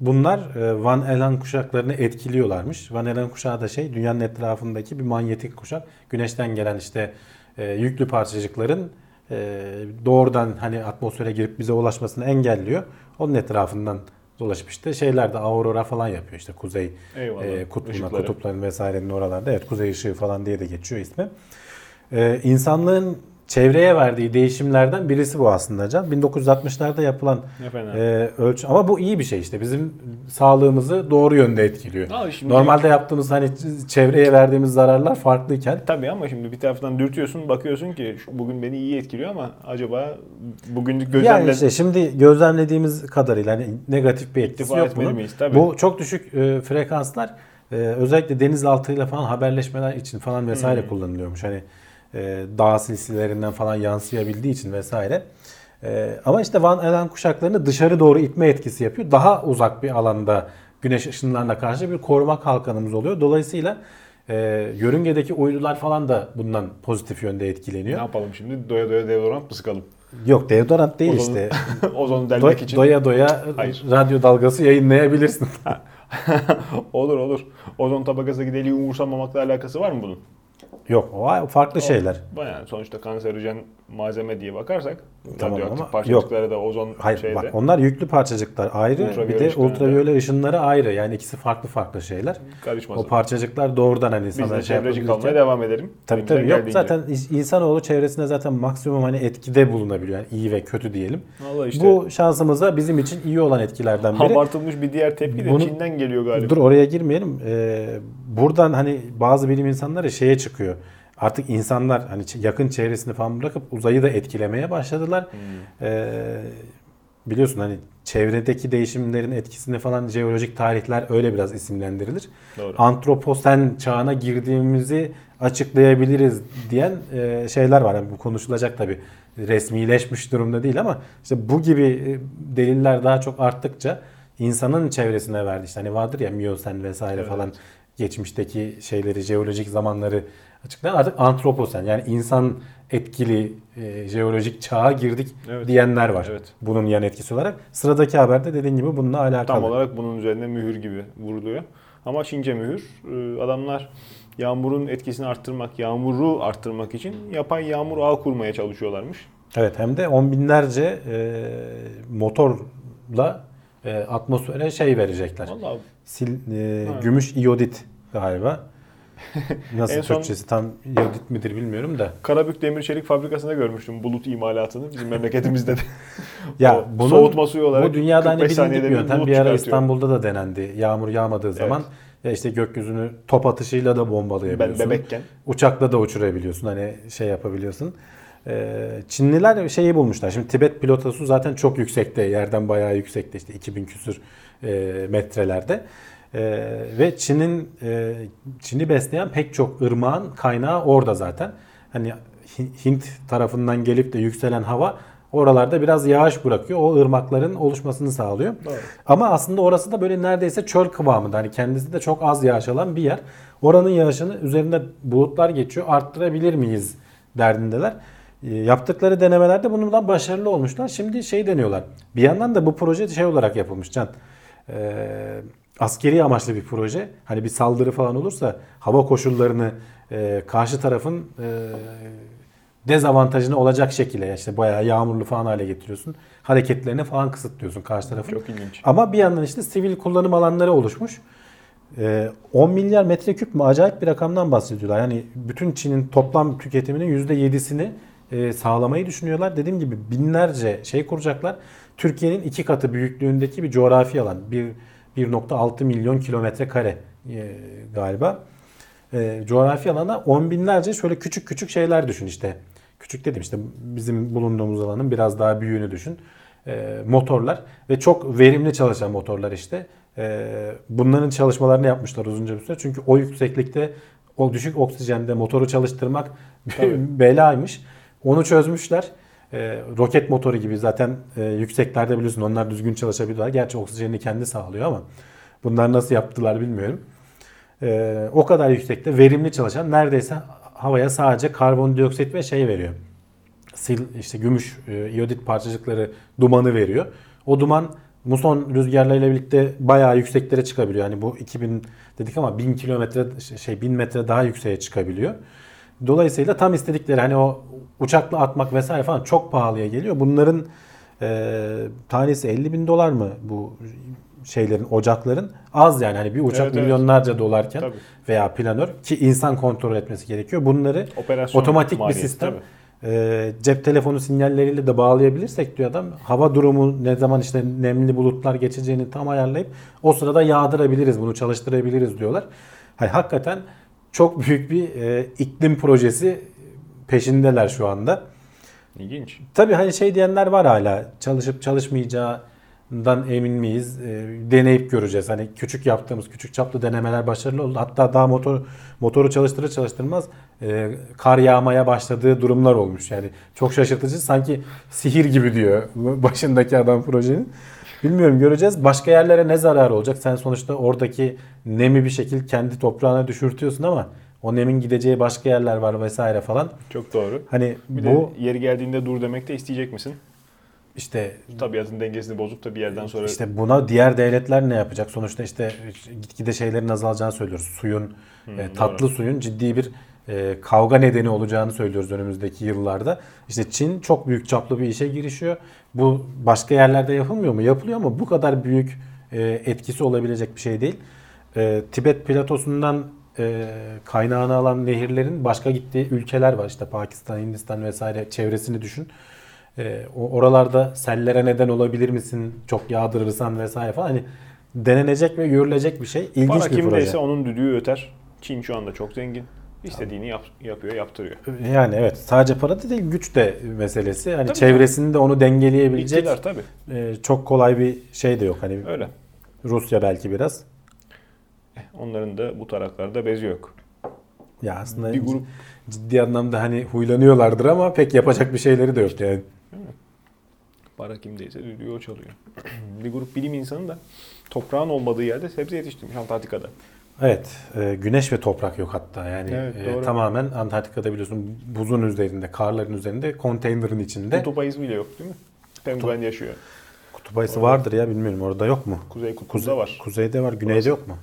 Bunlar Van Allen kuşaklarını etkiliyorlarmış. Van Allen kuşağı da şey dünyanın etrafındaki bir manyetik kuşak. Güneşten gelen işte e, yüklü parçacıkların e, doğrudan hani atmosfere girip bize ulaşmasını engelliyor. Onun etrafından dolaşıp işte şeyler de aurora falan yapıyor. İşte kuzey e, kutbuna, kutupların vesairenin oralarda. Evet kuzey ışığı falan diye de geçiyor ismi. E, insanlığın çevreye verdiği değişimlerden birisi bu aslında Can. bin dokuz yüz altmışlarda yapılan e, ölçü ama bu iyi bir şey işte. Bizim sağlığımızı doğru yönde etkiliyor. Aa, normalde bir... yaptığımız hani çevreye verdiğimiz zararlar farklıyken. Tabii ama şimdi bir taraftan dürtüyorsun, bakıyorsun ki bugün beni iyi etkiliyor ama acaba bugün gözlemle... Yani işte şimdi gözlemlediğimiz kadarıyla hani negatif bir etkisi İktifa yok bunun. Bu çok düşük e, frekanslar e, özellikle denizaltıyla falan haberleşmeler için falan vesaire hmm. kullanılıyormuş. Hani dağ silsilelerinden falan yansıyabildiği için vesaire. Ama işte Van Allen kuşaklarını dışarı doğru itme etkisi yapıyor. Daha uzak bir alanda güneş ışınlarına karşı bir koruma kalkanımız oluyor. Dolayısıyla yörüngedeki uydular falan da bundan pozitif yönde etkileniyor. Ne yapalım şimdi? Doya doya deodorant mı sıkalım? Yok deodorant değil ozonu, işte. Ozonu delmek Do- için. Doya doya hayır. Radyo dalgası yayınlayabilirsin. Olur olur. Ozon tabakasındaki deliği umursamamakla alakası var mı bunun? Yok o farklı o, şeyler. Yani sonuçta kanserojen malzeme diye bakarsak tamam, radyoaktif parçacıklara da ozon hayır, şeyde. Bak, onlar yüklü parçacıklar ayrı bir de ultraviyole de. Işınları ayrı yani ikisi farklı farklı şeyler. Karışmaz. O parçacıklar doğrudan hani biz de çevreci kalmaya devam edelim. Tabii tabii yok zaten insanoğlu çevresinde zaten maksimum hani etkide bulunabiliyor yani iyi ve kötü diyelim. Işte. Bu şansımıza bizim için iyi olan etkilerden biri. Abartılmış bir diğer tepki de bunu, Çin'den geliyor galiba. Dur oraya girmeyelim. Ee, buradan hani bazı bilim insanları şeye çıkıyor. Artık insanlar hani yakın çevresini falan bırakıp uzayı da etkilemeye başladılar. Hmm. Ee, biliyorsun hani çevredeki değişimlerin etkisini falan jeolojik tarihler öyle biraz isimlendirilir. Doğru. Antroposen çağına girdiğimizi açıklayabiliriz diyen e, şeyler var. Yani bu konuşulacak tabii resmileşmiş durumda değil ama işte bu gibi deliller daha çok arttıkça insanın çevresine verdi. İşte hani vardır ya Miyosen vesaire evet. falan geçmişteki şeyleri, jeolojik zamanları açıklayan artık antroposen yani insan etkili e, jeolojik çağa girdik evet. diyenler var. Evet. Bunun yan etkisi olarak. Sıradaki haberde dediğin gibi bununla alakalı. Tam olarak bunun üzerine mühür gibi vuruluyor. Ama Çince mühür. Adamlar yağmurun etkisini arttırmak, yağmuru arttırmak için yapay yağmur ağı kurmaya çalışıyorlarmış. Evet hem de on binlerce e, motorla e, atmosfere şey verecekler. Vallahi. Sil, e, gümüş iyodit galiba. Nasıl Türkçesi tam yadit midir bilmiyorum da. Karabük Demir Çelik Fabrikası'nda görmüştüm bulut imalatını bizim memleketimizde de. Ya bunun, soğutma suyu olarak bu dünyada hani bilindik bir yöntem. Bir ara İstanbul'da da denendi. Yağmur yağmadığı zaman evet. işte gökyüzünü top atışıyla da bombalayabiliyorsun. Ben bebekken. Uçakla da uçurabiliyorsun. Hani şey yapabiliyorsun. Çinliler şeyi bulmuşlar. Şimdi Tibet pilotosu zaten çok yüksekte. Yerden bayağı yüksekte. İşte iki bin küsür metrelerde. Ee, ve Çin'in e, Çin'i besleyen pek çok ırmağın kaynağı orada zaten. Hani Hint tarafından gelip de yükselen hava oralarda biraz yağış bırakıyor. O ırmakların oluşmasını sağlıyor. Evet. Ama aslında orası da böyle neredeyse çöl kıvamında. Hani kendisi de çok az yağış alan bir yer. Oranın yağışını üzerinde bulutlar geçiyor. Arttırabilir miyiz derdindeler. E, yaptıkları denemelerde bundan başarılı olmuşlar. Şimdi şey deniyorlar. Bir yandan da bu proje şey olarak yapılmış Can. Eee Askeri amaçlı bir proje. Hani bir saldırı falan olursa hava koşullarını e, karşı tarafın e, dezavantajına olacak şekilde işte bayağı yağmurlu falan hale getiriyorsun. Hareketlerini falan kısıtlıyorsun karşı tarafın. Çok ilginç. Ama bir yandan işte sivil kullanım alanları oluşmuş. E, on milyar metreküp mü? Acayip bir rakamdan bahsediyorlar. Yani bütün Çin'in toplam tüketiminin yüzde yedisini e, sağlamayı düşünüyorlar. Dediğim gibi binlerce şey kuracaklar. Türkiye'nin iki katı büyüklüğündeki bir coğrafi alan. Bir bir nokta altı milyon kilometre kare galiba. E, coğrafi alana on binlerce şöyle küçük küçük şeyler düşün işte. Küçük dedim işte bizim bulunduğumuz alanın biraz daha büyüğünü düşün. E, motorlar ve çok verimli çalışan motorlar işte. E, bunların çalışmalarını yapmışlar uzunca bir süre. Çünkü o yükseklikte o düşük oksijende motoru çalıştırmak belaymış. Onu çözmüşler. E, roket motoru gibi zaten e, yükseklerde biliyorsun onlar düzgün çalışabiliyorlar. Gerçi oksijenini kendi sağlıyor ama bunlar nasıl yaptılar bilmiyorum. E, o kadar yüksekte verimli çalışan neredeyse havaya sadece karbondioksit ve şey veriyor. Sil, işte gümüş e, iyodit parçacıkları dumanı veriyor. O duman muson rüzgarlarıyla birlikte bayağı yükseklere çıkabiliyor. Hani bu iki bin dedik ama bin kilometre şey bin metre daha yükseğe çıkabiliyor. Dolayısıyla tam istedikleri hani o uçakla atmak vesaire falan çok pahalıya geliyor. Bunların e, tanesi elli bin dolar mı bu şeylerin, ocakların? Az yani hani bir uçak evet, milyonlarca evet. dolarken tabii. veya planör ki insan kontrol etmesi gerekiyor. Bunları operasyon otomatik maliyeti, bir sistem e, cep telefonu sinyalleriyle de bağlayabilirsek diyor adam. Hava durumu ne zaman işte nemli bulutlar geçeceğini tam ayarlayıp o sırada yağdırabiliriz bunu çalıştırabiliriz diyorlar. Hani hakikaten çok büyük bir e, iklim projesi peşindeler şu anda. İlginç. Tabii hani şey diyenler var hala çalışıp çalışmayacağından emin miyiz? E, deneyip göreceğiz. Hani küçük yaptığımız küçük çaplı denemeler başarılı oldu. Hatta daha motor motoru çalıştırır çalıştırmaz e, kar yağmaya başladığı durumlar olmuş. Yani çok şaşırtıcı. Sanki sihir gibi diyor başındaki adam projenin. Bilmiyorum göreceğiz. Başka yerlere ne zararı olacak? Sen sonuçta oradaki nemi bir şekilde kendi toprağına düşürtüyorsun ama o nemin gideceği başka yerler var vesaire falan. Çok doğru. Hani bir bu yeri geldiğinde dur demek de isteyecek misin? İşte tabiatın dengesini bozup da bir yerden sonra işte buna diğer devletler ne yapacak? Sonuçta işte gitgide şeylerin azalacağını söylüyoruz. Suyun, hmm, e, tatlı doğru. suyun ciddi bir e, kavga nedeni olacağını söylüyoruz önümüzdeki yıllarda. İşte Çin çok büyük çaplı bir işe girişiyor. Bu başka yerlerde yapılmıyor mu? Yapılıyor ama bu kadar büyük e, etkisi olabilecek bir şey değil. E, Tibet platosundan e, kaynağını alan nehirlerin başka gittiği ülkeler var. İşte Pakistan, Hindistan vesaire çevresini düşün. E, oralarda sellere neden olabilir misin? Çok yağdırırsan vesaire falan. Hani denenecek ve görülecek bir şey. İlginç Para bir proje. Para kimdeyse onun düdüğü öter. Çin şu anda çok zengin. İstediğini yap, yapıyor, yaptırıyor. Yani evet. Sadece para da değil, güç de meselesi. Hani çevresini de onu dengeleyebilecek. İktidar tabii. E, çok kolay bir şey de yok. Hani öyle. Rusya belki biraz. Onların da bu taraklarda bezi yok. Ya aslında bir grup ciddi anlamda hani huylanıyorlardır ama pek yapacak bir şeyleri de yok yani. Para kimdeyse düdüğü o çalıyor. Bir grup bilim insanı da toprağın olmadığı yerde sebze yetiştirmiş Antarktika'da. Evet, güneş ve toprak yok hatta yani evet, tamamen Antarktika'da biliyorsun buzun üzerinde, karların üzerinde, konteynerin içinde. Kutup ayısı bile yok değil mi? Penguen yaşıyor. Kutup ayısı orada vardır ya bilmiyorum orada yok mu? Kuzey kutbunda var. Kuzeyde var, güneyde orası yok mu?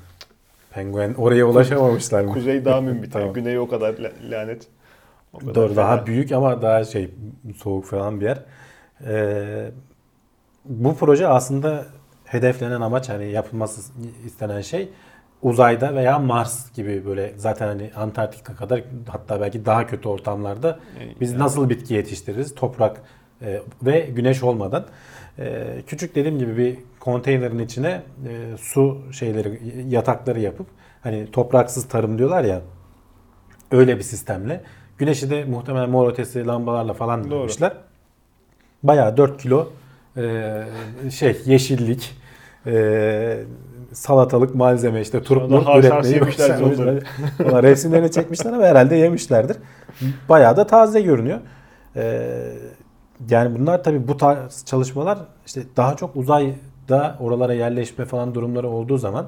Penguen oraya ulaşamamışlar mı? Kuzey daha mümkün, tamam. Güney o kadar lanet. O kadar doğru, daha fena. Büyük ama daha şey soğuk falan bir yer. Ee, bu proje aslında hedeflenen amaç hani yapılması istenen şey uzayda veya Mars gibi böyle zaten hani Antarktika kadar hatta belki daha kötü ortamlarda biz nasıl bitki yetiştiririz? Toprak e, ve güneş olmadan. E, küçük dediğim gibi bir konteynerin içine e, su şeyleri, yatakları yapıp hani topraksız tarım diyorlar ya, öyle bir sistemle. Güneşi de muhtemelen mor ötesi lambalarla falan yapmışlar. Bayağı dört kilo e, şey yeşillik, e, salatalık malzeme işte turp üretmeyi yemişler. Onlar resimlerini çekmişler ama herhalde yemişlerdir. Bayağı da taze görünüyor. E, yani bunlar tabii bu tarz çalışmalar işte daha çok uzayda oralara yerleşme falan durumları olduğu zaman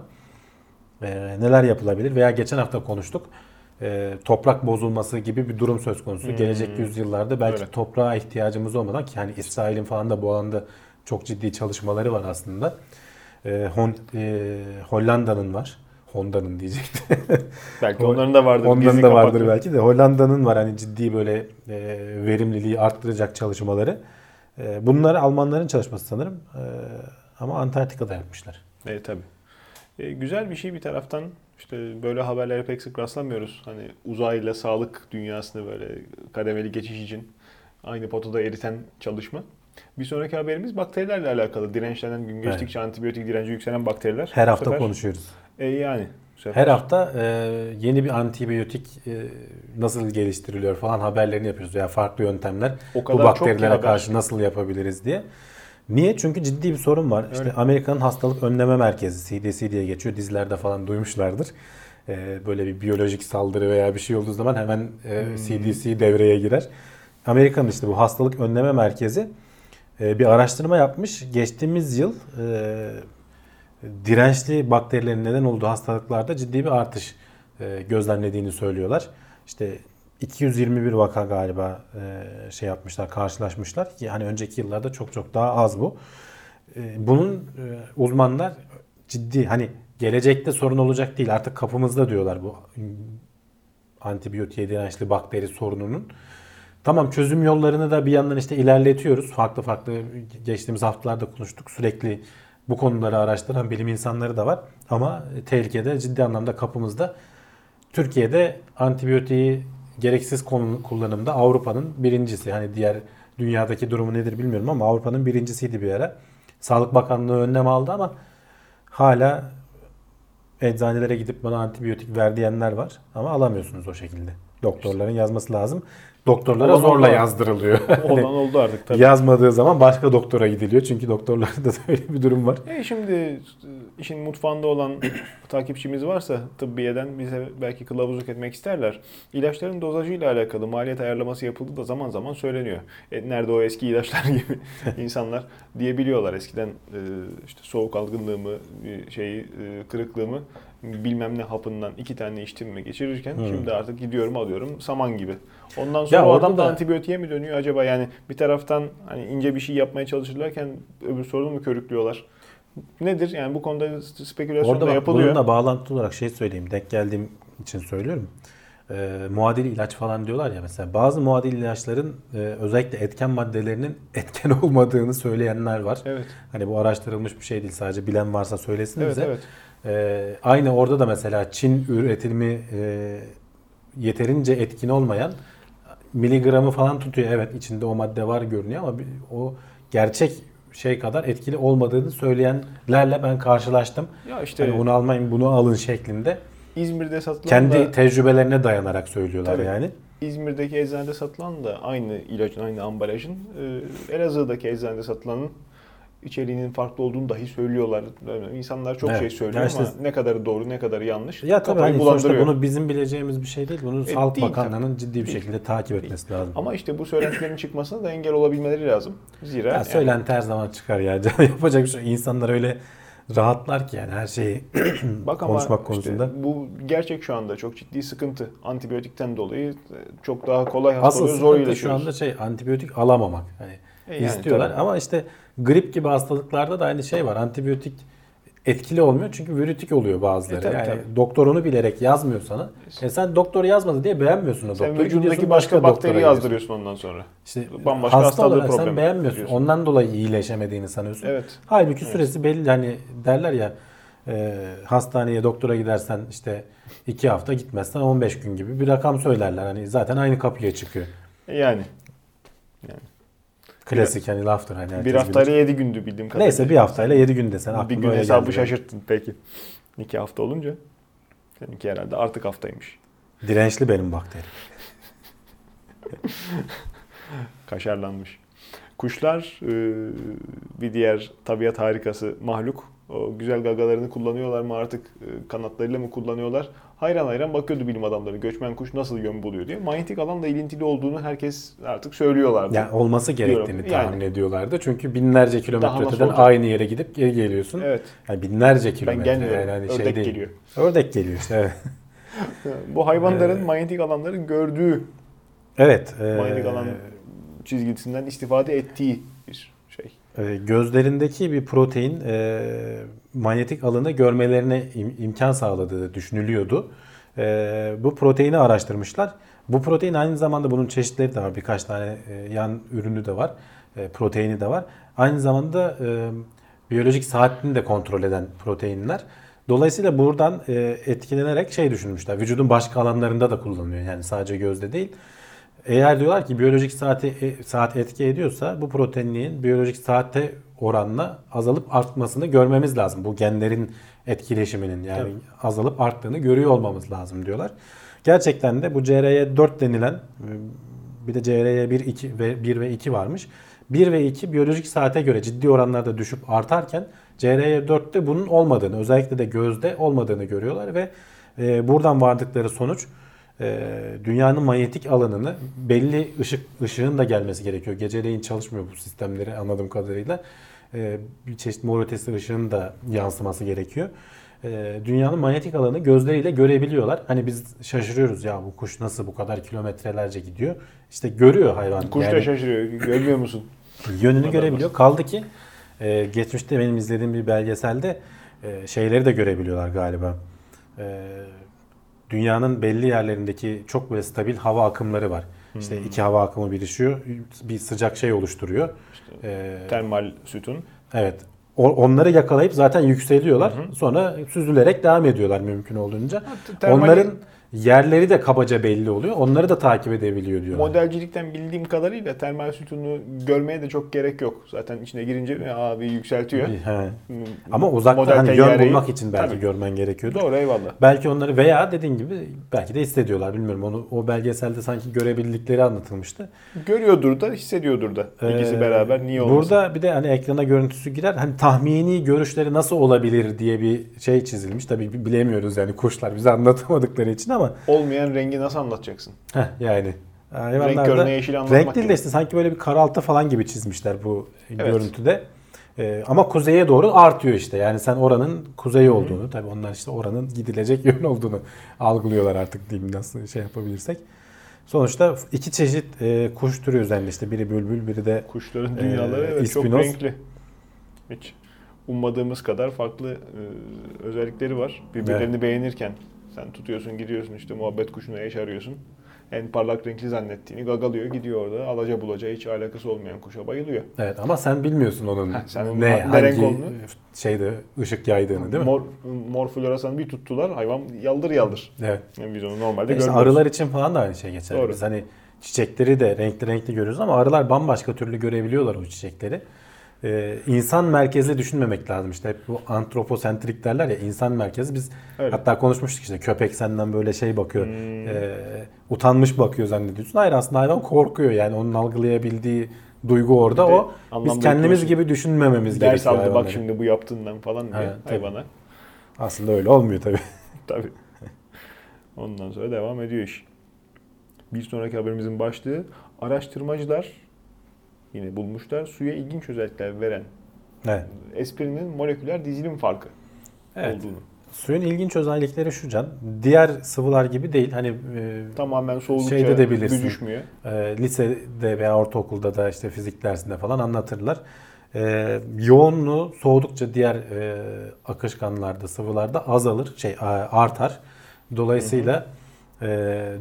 e, neler yapılabilir veya geçen hafta konuştuk. E, toprak bozulması gibi bir durum söz konusu. Hmm. Gelecek yüzyıllarda belki evet. toprağa ihtiyacımız olmadan, ki hani İsrail'in falan da bu alanda çok ciddi çalışmaları var aslında. E, Hon, e, Hollanda'nın var. Honda'nın diyecektim. Belki onların da vardır. Onların da vardır kapatıyor. Belki de. Hollanda'nın var hani ciddi böyle e, verimliliği arttıracak çalışmaları. E, bunları Almanların çalışması sanırım. E, ama Antarktika'da yapmışlar. Evet tabii. E, güzel bir şey bir taraftan. İşte böyle haberlere pek sık rastlamıyoruz. Hani uzayla sağlık dünyasını böyle kademeli geçiş için aynı potada eriten çalışma. Bir sonraki haberimiz bakterilerle alakalı. Dirençlenen gün geçtikçe evet. antibiyotik direnci yükselen bakteriler. Her bu hafta sefer, konuşuyoruz. E, yani. Her hafta e, yeni bir antibiyotik e, nasıl geliştiriliyor falan haberlerini yapıyoruz. Yani farklı yöntemler bu bakterilere karşı nasıl yapabiliriz diye. Niye? Çünkü ciddi bir sorun var. İşte Amerika'nın Hastalık Önleme Merkezi, C D C diye geçiyor. Dizilerde falan duymuşlardır. Ee, böyle bir biyolojik saldırı veya bir şey olduğu zaman hemen e, hmm. C D C devreye girer. Amerika'nın işte bu Hastalık Önleme Merkezi e, bir araştırma yapmış. Geçtiğimiz yıl e, dirençli bakterilerin neden olduğu hastalıklarda ciddi bir artış e, gözlemlediğini söylüyorlar. İşte iki yüz yirmi bir vaka galiba şey yapmışlar, karşılaşmışlar ki hani önceki yıllarda çok çok daha az bu. Bunun uzmanlar ciddi hani gelecekte sorun olacak değil artık kapımızda diyorlar bu antibiyotiğe dirençli bakteri sorununun. Tamam, çözüm yollarını da bir yandan işte ilerletiyoruz. Farklı farklı geçtiğimiz haftalarda konuştuk, sürekli bu konuları araştıran bilim insanları da var ama tehlikede ciddi anlamda kapımızda. Türkiye'de antibiyotiği gereksiz kullanımda Avrupa'nın birincisi. Hani diğer dünyadaki durumu nedir bilmiyorum ama Avrupa'nın birincisiydi bir ara. Sağlık Bakanlığı önlem aldı ama hala eczanelere gidip bana antibiyotik ver diyenler var. Ama alamıyorsunuz o şekilde. Doktorların yazması lazım. Doktorlara olan zorla oldu. Yazdırılıyor. Olan oldu artık tabii. Yazmadığı zaman başka doktora gidiliyor. Çünkü doktorlarda da böyle bir durum var. E şimdi işin mutfağında olan takipçimiz varsa tıbbiyeden bize belki kılavuzluk etmek isterler. İlaçların dozajıyla alakalı maliyet ayarlaması yapıldığı da zaman zaman söyleniyor. E nerede o eski ilaçlar gibi insanlar diyebiliyorlar. Eskiden işte soğuk algınlığımı, şeyi, kırıklığımı bilmem ne hapından iki tane içtim mi geçirirken hmm. şimdi artık gidiyorum alıyorum saman gibi. Ondan sonra ya o adam da antibiyotiğe mi dönüyor acaba? Yani bir taraftan hani ince bir şey yapmaya çalışırlarken öbür sorunu mu körüklüyorlar? Nedir? Yani bu konuda spekülasyon da yapılıyor. Bununla bağlantılı olarak şey söyleyeyim. Denk geldiğim için söylüyorum. E, muadil ilaç falan diyorlar ya mesela. Bazı muadil ilaçların e, özellikle etken maddelerinin etken olmadığını söyleyenler var. Evet. Hani bu araştırılmış bir şey değil. Sadece bilen varsa söylesin evet, bize. Evet. E, aynı orada da mesela Çin üretimi e, yeterince etkin olmayan miligramı falan tutuyor. Evet, içinde o madde var görünüyor ama o gerçek şey kadar etkili olmadığını söyleyenlerle ben karşılaştım. Ya işte hani onu almayın, bunu alın şeklinde. İzmir'de satılan kendi da, tecrübelerine dayanarak söylüyorlar tabii, yani. İzmir'deki eczanede satılan da aynı ilacın, aynı ambalajın Elazığ'daki eczanede satılanın içeriğinin farklı olduğunu dahi söylüyorlar. İnsanlar çok evet. şey söylüyor ya ama işte, ne kadarı doğru, ne kadarı yanlış. Ya tabii hani sonuçta bunu bizim bileceğimiz bir şey değil. Bunu e, Sağlık değil, Bakanlığı'nın tabii. ciddi bir değil. şekilde takip etmesi değil. lazım. Ama işte bu söylentilerin çıkmasına da engel olabilmeleri lazım. Zira ya, söylenti yani, her zaman çıkar ya. Yapacak bir şey. İnsanlar öyle rahatlar ki yani her şeyi Bak konuşmak işte konusunda. Bu gerçek şu anda çok ciddi sıkıntı. Antibiyotikten dolayı çok daha kolay hasta oluyor, zor iyileşiyoruz. Asıl sıkıntı şu anda şey antibiyotik alamamak. Hani e, istiyorlar yani, ama işte grip gibi hastalıklarda da aynı şey var. Antibiyotik etkili olmuyor çünkü virütik oluyor bazıları. E, tabii, yani tabii. doktor onu bilerek yazmıyor sana. E sen doktor yazmadı diye beğenmiyorsun o doktoru. Sen vücudundaki başka, başka bakteri yazdırıyorsun ondan sonra. İşte bambaşka hasta hastalığı problemi. Sen beğenmiyorsun. Ondan dolayı iyileşemediğini sanıyorsun. Evet. Halbuki evet. süresi belli. Hani derler ya e, hastaneye, doktora gidersen işte iki hafta, gitmezsen on beş gün gibi bir rakam söylerler. Hani zaten aynı kapıya çıkıyor. Yani. Yani. Klasik evet. Hani laftır. Hani bir haftayla bilir. yedi gündü bildiğim kadarıyla. Neyse bir haftayla yedi gün desen. Bir gün hesabı şaşırttın peki. iki hafta olunca. Seninki herhalde artık haftaymış. Dirençli benim bakteri. Kaşarlanmış. Kuşlar bir diğer tabiat harikası mahluk. O güzel gagalarını kullanıyorlar mı artık, kanatlarıyla mı kullanıyorlar? Hayran hayran bakıyordu bilim adamları, göçmen kuş nasıl yön buluyor diye. Manyetik alanla ilintili olduğunu herkes artık söylüyorlardı. Yani olması gerektiğini yani. tahmin ediyorlardı. Çünkü binlerce kilometre öteden aynı yere gidip geri geliyorsun. Evet. Yani binlerce kilometre. Ben gelmiyorum. Yani ördek şey değil. geliyor. Ördek geliyor işte. Evet. Bu hayvanların manyetik alanları gördüğü, evet, e... manyetik alan çizgisinden istifade ettiği bir şey. Gözlerindeki bir protein e, manyetik alanı görmelerine im- imkan sağladığı düşünülüyordu. E, bu proteini araştırmışlar. Bu protein aynı zamanda bunun çeşitleri de var. Birkaç tane e, yan ürünü de var. E, proteini de var. Aynı zamanda e, biyolojik saatini de kontrol eden proteinler. Dolayısıyla buradan e, etkilenerek şey düşünmüşler. Vücudun başka alanlarında da kullanılıyor. Yani sadece gözde değil. Eğer diyorlar ki biyolojik saati, saat etki ediyorsa bu proteinliğin biyolojik saate oranla azalıp artmasını görmemiz lazım. Bu genlerin etkileşiminin yani Tabii. azalıp arttığını görüyor olmamız lazım diyorlar. Gerçekten de bu C R Y dört denilen, bir de C R Y bir ve iki varmış. bir ve iki biyolojik saate göre ciddi oranlarda düşüp artarken C R Y dörtte bunun olmadığını, özellikle de gözde olmadığını görüyorlar ve buradan vardıkları sonuç, dünyanın manyetik alanını belli ışık ışığın da gelmesi gerekiyor. Geceleyin çalışmıyor bu sistemleri anladığım kadarıyla. Bir çeşit mor ötesi ışığın da yansıması gerekiyor. Dünyanın manyetik alanı gözleriyle görebiliyorlar. Hani biz şaşırıyoruz ya bu kuş nasıl bu kadar kilometrelerce gidiyor. İşte görüyor hayvan. Kuş da yani, şaşırıyor. Görmüyor musun? Yönünü görebiliyor. Kaldı ki geçmişte benim izlediğim bir belgeselde şeyleri de görebiliyorlar galiba. Dünyanın belli yerlerindeki çok böyle stabil hava akımları var. Hmm. İşte iki hava akımı birleşiyor, bir sıcak şey oluşturuyor. İşte, ee, termal sütun. Evet. O, onları yakalayıp zaten yükseliyorlar. Hı hı. Sonra süzülerek devam ediyorlar mümkün olduğunca. Ha, termal... Onların yerleri de kabaca belli oluyor. Onları da takip edebiliyor diyorlar. Modelcilikten bildiğim kadarıyla termal sütunu görmeye de çok gerek yok. Zaten içine girince abi yükseltiyor. He. Ama uzaktan hani yön bulmak için belki tabii. görmen gerekiyordu. Doğru, eyvallah. Belki onları veya dediğin gibi belki de hissediyorlar. Bilmiyorum, onu o belgeselde sanki görebildikleri anlatılmıştı. Görüyordur da hissediyordur da. İkisi ee, beraber niye olmasın? Burada bir de hani ekrana görüntüsü girer. Hani tahmini görüşleri nasıl olabilir diye bir şey çizilmiş. Tabii bilemiyoruz yani kuşlar bize anlatamadıkları için ama olmayan rengi nasıl anlatacaksın? Heh, yani. Renk körüne yeşil anlatmak renk değil de işte sanki böyle bir karaltı falan gibi çizmişler bu evet. görüntüde. Ee, ama kuzeye doğru artıyor işte. Yani sen oranın kuzeyi olduğunu, Hı-hı. tabii onlar işte oranın gidilecek yön olduğunu algılıyorlar artık diyeyim nasıl şey yapabilirsek. Sonuçta iki çeşit e, kuş türü üzerinde işte biri bülbül biri de kuşların dünyaları e, evet, çok renkli. Hiç ummadığımız kadar farklı e, özellikleri var. Birbirlerini evet. beğenirken sen tutuyorsun, gidiyorsun işte muhabbet kuşuna eş arıyorsun. En parlak renkli zannettiğini gagalıyor, gidiyor orada. Alaca bulaca hiç alakası olmayan kuşa bayılıyor. Evet ama sen bilmiyorsun onun ha, sen ne, hangi renk olduğunu, şeyde ışık yaydığını değil mi? Mor, mor floresanı bir tuttular, hayvan yaldır yaldır. Evet. Yani biz onu normalde işte görmüyoruz. Arılar için falan da aynı şey geçer. Doğru. Biz hani çiçekleri de renkli renkli görüyoruz ama arılar bambaşka türlü görebiliyorlar o çiçekleri. Ee, insan merkezli düşünmemek lazım işte hep bu antroposentrik derler ya insan merkezli biz Öyle. hatta konuşmuştuk işte köpek senden böyle şey bakıyor hmm. e, utanmış bakıyor zannediyorsun hayır aslında hayvan korkuyor yani onun algılayabildiği duygu orada o biz kendimiz okuyorsun. gibi düşünmememiz Ders gerekiyor. Ders aldı bak şimdi bu yaptığından falan diye ha, hayvana. Aslında öyle olmuyor tabii. tabii. Ondan sonra devam ediyor iş. Bir sonraki haberimizin başlığı araştırmacılar yine bulmuşlar. Suya ilginç özellikler veren evet. esprinin moleküler dizilim farkı evet. olduğunu. Suyun ilginç özellikleri şu Can. Diğer sıvılar gibi değil. Hani e, tamamen soğudukça şeyde de bilirsin. Büzüşmüyor. E, lisede veya ortaokulda da işte fizik dersinde falan anlatırlar. E, yoğunluğu soğudukça diğer e, akışkanlarda, sıvılarda azalır, şey artar. Dolayısıyla hı hı.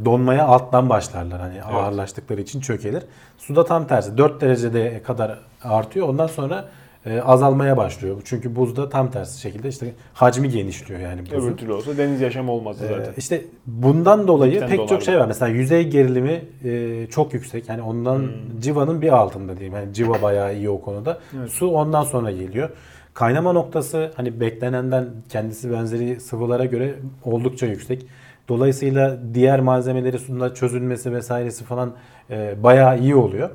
donmaya alttan başlarlar. Hani evet. ağırlaştıkları için çökelir. Suda tam tersi dört dereceye kadar artıyor. Ondan sonra e, azalmaya başlıyor. Çünkü buzda tam tersi şekilde işte hacmi genişliyor yani. Öbür türlü olsa deniz yaşamı olmaz zaten. E, işte bundan dolayı pek çok dolarla. şey var. Mesela yüzey gerilimi e, çok yüksek. Yani ondan hmm. civanın bir altında diyeyim. Yani civa bayağı iyi o konuda. Evet. Su ondan sonra geliyor. Kaynama noktası hani beklenenden kendisi benzeri sıvılara göre oldukça yüksek. Dolayısıyla diğer malzemeleri suyla çözülmesi vesairesi falan e, bayağı iyi oluyor.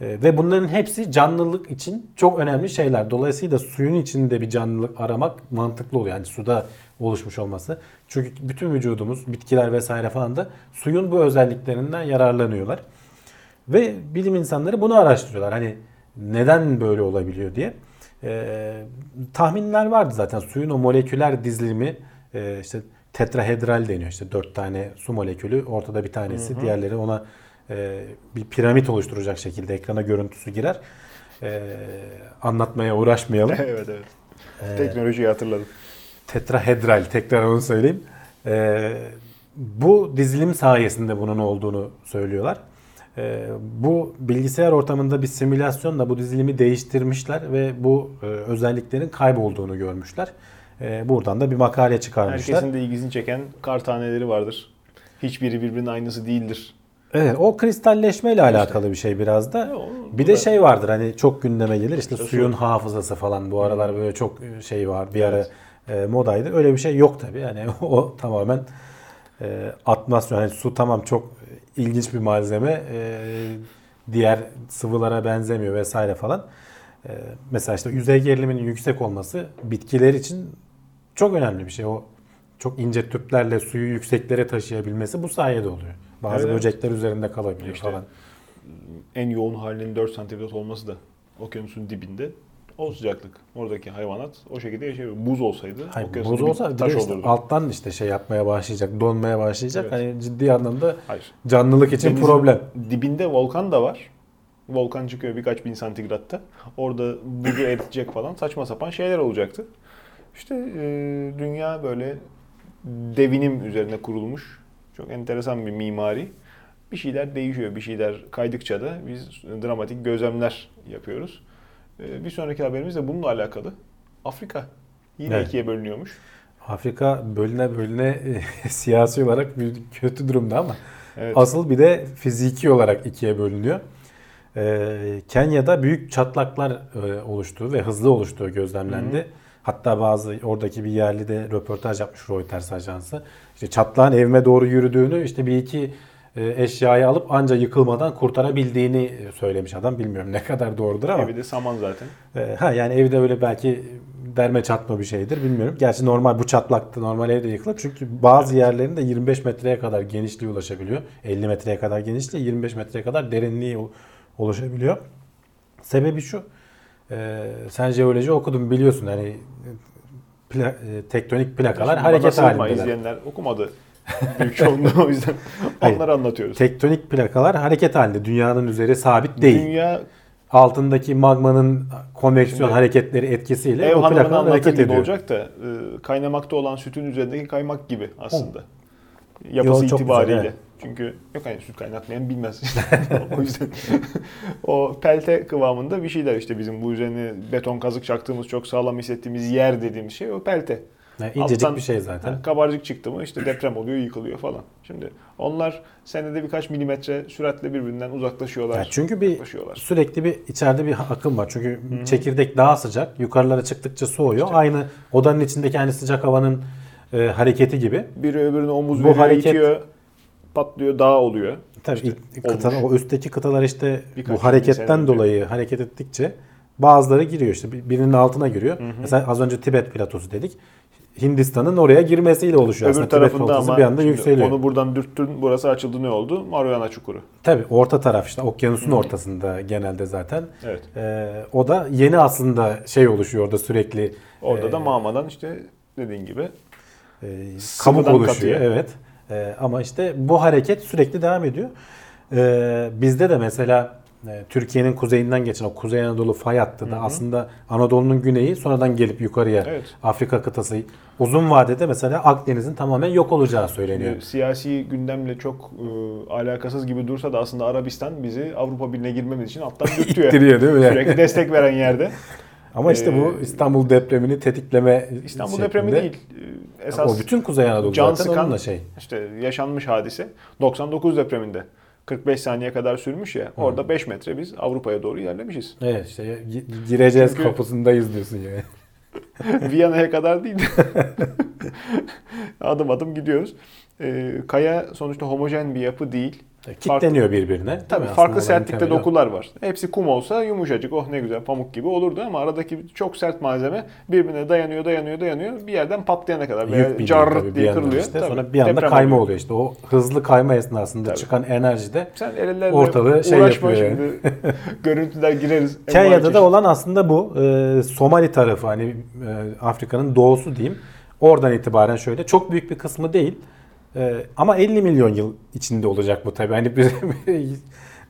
E, ve bunların hepsi canlılık için çok önemli şeyler. Dolayısıyla suyun içinde bir canlılık aramak mantıklı oluyor. Yani suda oluşmuş olması. Çünkü bütün vücudumuz, bitkiler vesaire falan da suyun bu özelliklerinden yararlanıyorlar. Ve bilim insanları bunu araştırıyorlar. Hani neden böyle olabiliyor diye. E, tahminler vardı zaten. Suyun o moleküler dizilimi e, işte tetrahedral deniyor. İşte dört tane su molekülü, ortada bir tanesi, hı hı. diğerleri ona e, bir piramit oluşturacak şekilde ekrana görüntüsü girer. E, anlatmaya uğraşmayalım. Evet evet. E, Teknolojiyi hatırladım. Tetrahedral, tekrar onu söyleyeyim. E, bu dizilim sayesinde bunun olduğunu söylüyorlar. E, bu bilgisayar ortamında bir simülasyonla bu dizilimi değiştirmişler ve bu e, özelliklerin kaybolduğunu görmüşler. Buradan da bir makale çıkarmışlar. Herkesin de ilgisini çeken kar taneleri vardır. Hiçbiri birbirinin aynısı değildir. Evet, o kristalleşmeyle işte. alakalı bir şey biraz da. Ya, o, bir de da. şey vardır hani çok gündeme gelir işte, işte suyun su. hafızası falan, bu aralar böyle çok şey var bir evet. ara e, modaydı. Öyle bir şey yok tabii yani o tamamen e, atmosfer. Yani su tamam çok ilginç bir malzeme, e, diğer sıvılara benzemiyor vesaire falan. E, mesela işte yüzey geriliminin yüksek olması bitkiler için çok önemli bir şey. O çok ince tüplerle suyu yükseklere taşıyabilmesi bu sayede oluyor. Bazı evet. böcekler üzerinde kalabiliyor işte falan. En yoğun halinin dört santigrat olması da okyanusun dibinde o sıcaklık. Oradaki hayvanat o şekilde yaşıyor. Buz olsaydı Hayır, okyanusun buz olsa, taş işte olurdu. Alttan işte şey yapmaya başlayacak, donmaya başlayacak. Evet. Hani ciddi anlamda Hayır. canlılık için Denizin problem. Dibinde volkan da var. Volkan çıkıyor birkaç bin santigratta. Orada buzu eritecek falan saçma sapan şeyler olacaktı. İşte e, dünya böyle devinim üzerine kurulmuş. Çok enteresan bir mimari. Bir şeyler değişiyor. Bir şeyler kaydıkça da biz dramatik gözlemler yapıyoruz. E, bir sonraki haberimiz de bununla alakalı. Afrika yine evet. ikiye bölünüyormuş. Afrika bölüne bölüne siyasi olarak bir kötü durumda ama evet. asıl bir de fiziki olarak ikiye bölünüyor. Kenya'da büyük çatlaklar oluştuğu ve hızlı oluştuğu gözlemlendi. Hı-hı. Hatta bazı oradaki bir yerli de röportaj yapmış Reuters ajansı. İşte çatlağın evime doğru yürüdüğünü, işte bir iki eşyayı alıp anca yıkılmadan kurtarabildiğini söylemiş adam. Bilmiyorum ne kadar doğrudur ama. Evi de saman zaten. Ha yani evde öyle belki derme çatma bir şeydir bilmiyorum. Gerçi normal bu çatlakta normal evde yıkılır. Çünkü bazı evet. yerlerinde yirmi beş metreye kadar genişliğe ulaşabiliyor. elli metreye kadar genişliği, yirmi beş metreye kadar derinliği oluşabiliyor. Sebebi şu, e, sen jeoloji okudun biliyorsun hani pla, e, tektonik plakalar Şimdi hareket halindeler. İzleyenler okumadı büyük çoğunluğu o yüzden onları anlatıyoruz. Tektonik plakalar hareket halinde, dünyanın üzeri sabit değil. Dünya altındaki magmanın konveksiyon Şimdi, hareketleri etkisiyle ev o plakalar hareket ediyor. Olacak da e, kaynamakta olan sütün üzerindeki kaymak gibi aslında. Hı. Yapısı Yo, itibariyle. Güzel, evet. Çünkü yok hani süt kaynatmayan bilmez. O yüzden o pelte kıvamında bir şeyler işte bizim bu üzerine beton kazık çaktığımız çok sağlam hissettiğimiz yer dediğimiz şey o pelte. Yani incecik Alttan, bir şey zaten. Yani kabarcık çıktı mı işte deprem oluyor, yıkılıyor falan. Şimdi onlar senede birkaç milimetre süratle birbirinden uzaklaşıyorlar. Yani çünkü bir sürekli bir içeride bir akım var. Çünkü Hı-hı. çekirdek daha sıcak. Yukarılara çıktıkça soğuyor. İşte. Aynı odanın içindeki hani sıcak havanın E, hareketi gibi. Biri öbürüne omuz veriyor, hareket, itiyor, patlıyor, dağ oluyor. Tabii işte, kıtalar, o üstteki kıtalar işte Birkaç bu hareketten dolayı önce. hareket ettikçe bazıları giriyor işte. Birinin altına giriyor. Hı hı. Mesela az önce Tibet platosu dedik. Hindistan'ın oraya girmesiyle oluşuyor Öbür aslında. Tibet platosu bir anda yükseliyor. Onu buradan dürttün, burası açıldı ne oldu? Mariana Çukuru. Tabii orta taraf işte okyanusun hı hı. ortasında genelde zaten. Evet. E, o da yeni aslında şey oluşuyor orada sürekli. Orada e, da mağmadan işte dediğin gibi. Kabuk oluşuyor. Evet. Ee, ama işte bu hareket sürekli devam ediyor. Ee, bizde de mesela e, Türkiye'nin kuzeyinden geçen o Kuzey Anadolu fay hattı da aslında Anadolu'nun güneyi sonradan gelip yukarıya evet. Afrika kıtası uzun vadede mesela Akdeniz'in tamamen yok olacağı söyleniyor. Siyasi gündemle çok e, alakasız gibi dursa da aslında Arabistan bizi Avrupa Birliği'ne girmemiz için alttan dürtüyor. İttiriyor değil mi? Sürekli destek veren yerde. Ama işte ee, bu İstanbul depremini tetikleme İstanbul şeklinde. Depremi değil. Esas o bütün Kuzey Anadolu zaten onunla şey. İşte yaşanmış hadise doksan dokuz depreminde. kırk beş saniye kadar sürmüş ya. Orada hmm. beş metre biz Avrupa'ya doğru ilerlemişiz. Evet işte gireceğiz çünkü kapısındayız diyorsun yani. Viyana'ya kadar değil. Adım adım gidiyoruz. Ee, kaya sonuçta homojen bir yapı değil. Kitleniyor birbirine. Tabii farklı sertlikte dokular var. Hepsi kum olsa yumuşacık, oh ne güzel pamuk gibi olurdu ama aradaki çok sert malzeme birbirine dayanıyor, dayanıyor, dayanıyor. Bir yerden patlayana kadar böyle carrıt diye kırılıyor. Işte. Tabii, sonra bir anda kayma oluyor. oluyor işte. O hızlı kayma esnasında tabii. çıkan enerji de ortalığı şey yapıyor. Şimdi. Görüntüler gireriz. Kenya'da da olan aslında bu. Ee, Somali tarafı hani e, Afrika'nın doğusu diyeyim. Oradan itibaren şöyle çok büyük bir kısmı değil. Ee, ama elli milyon yıl içinde olacak bu tabii. Hani bir,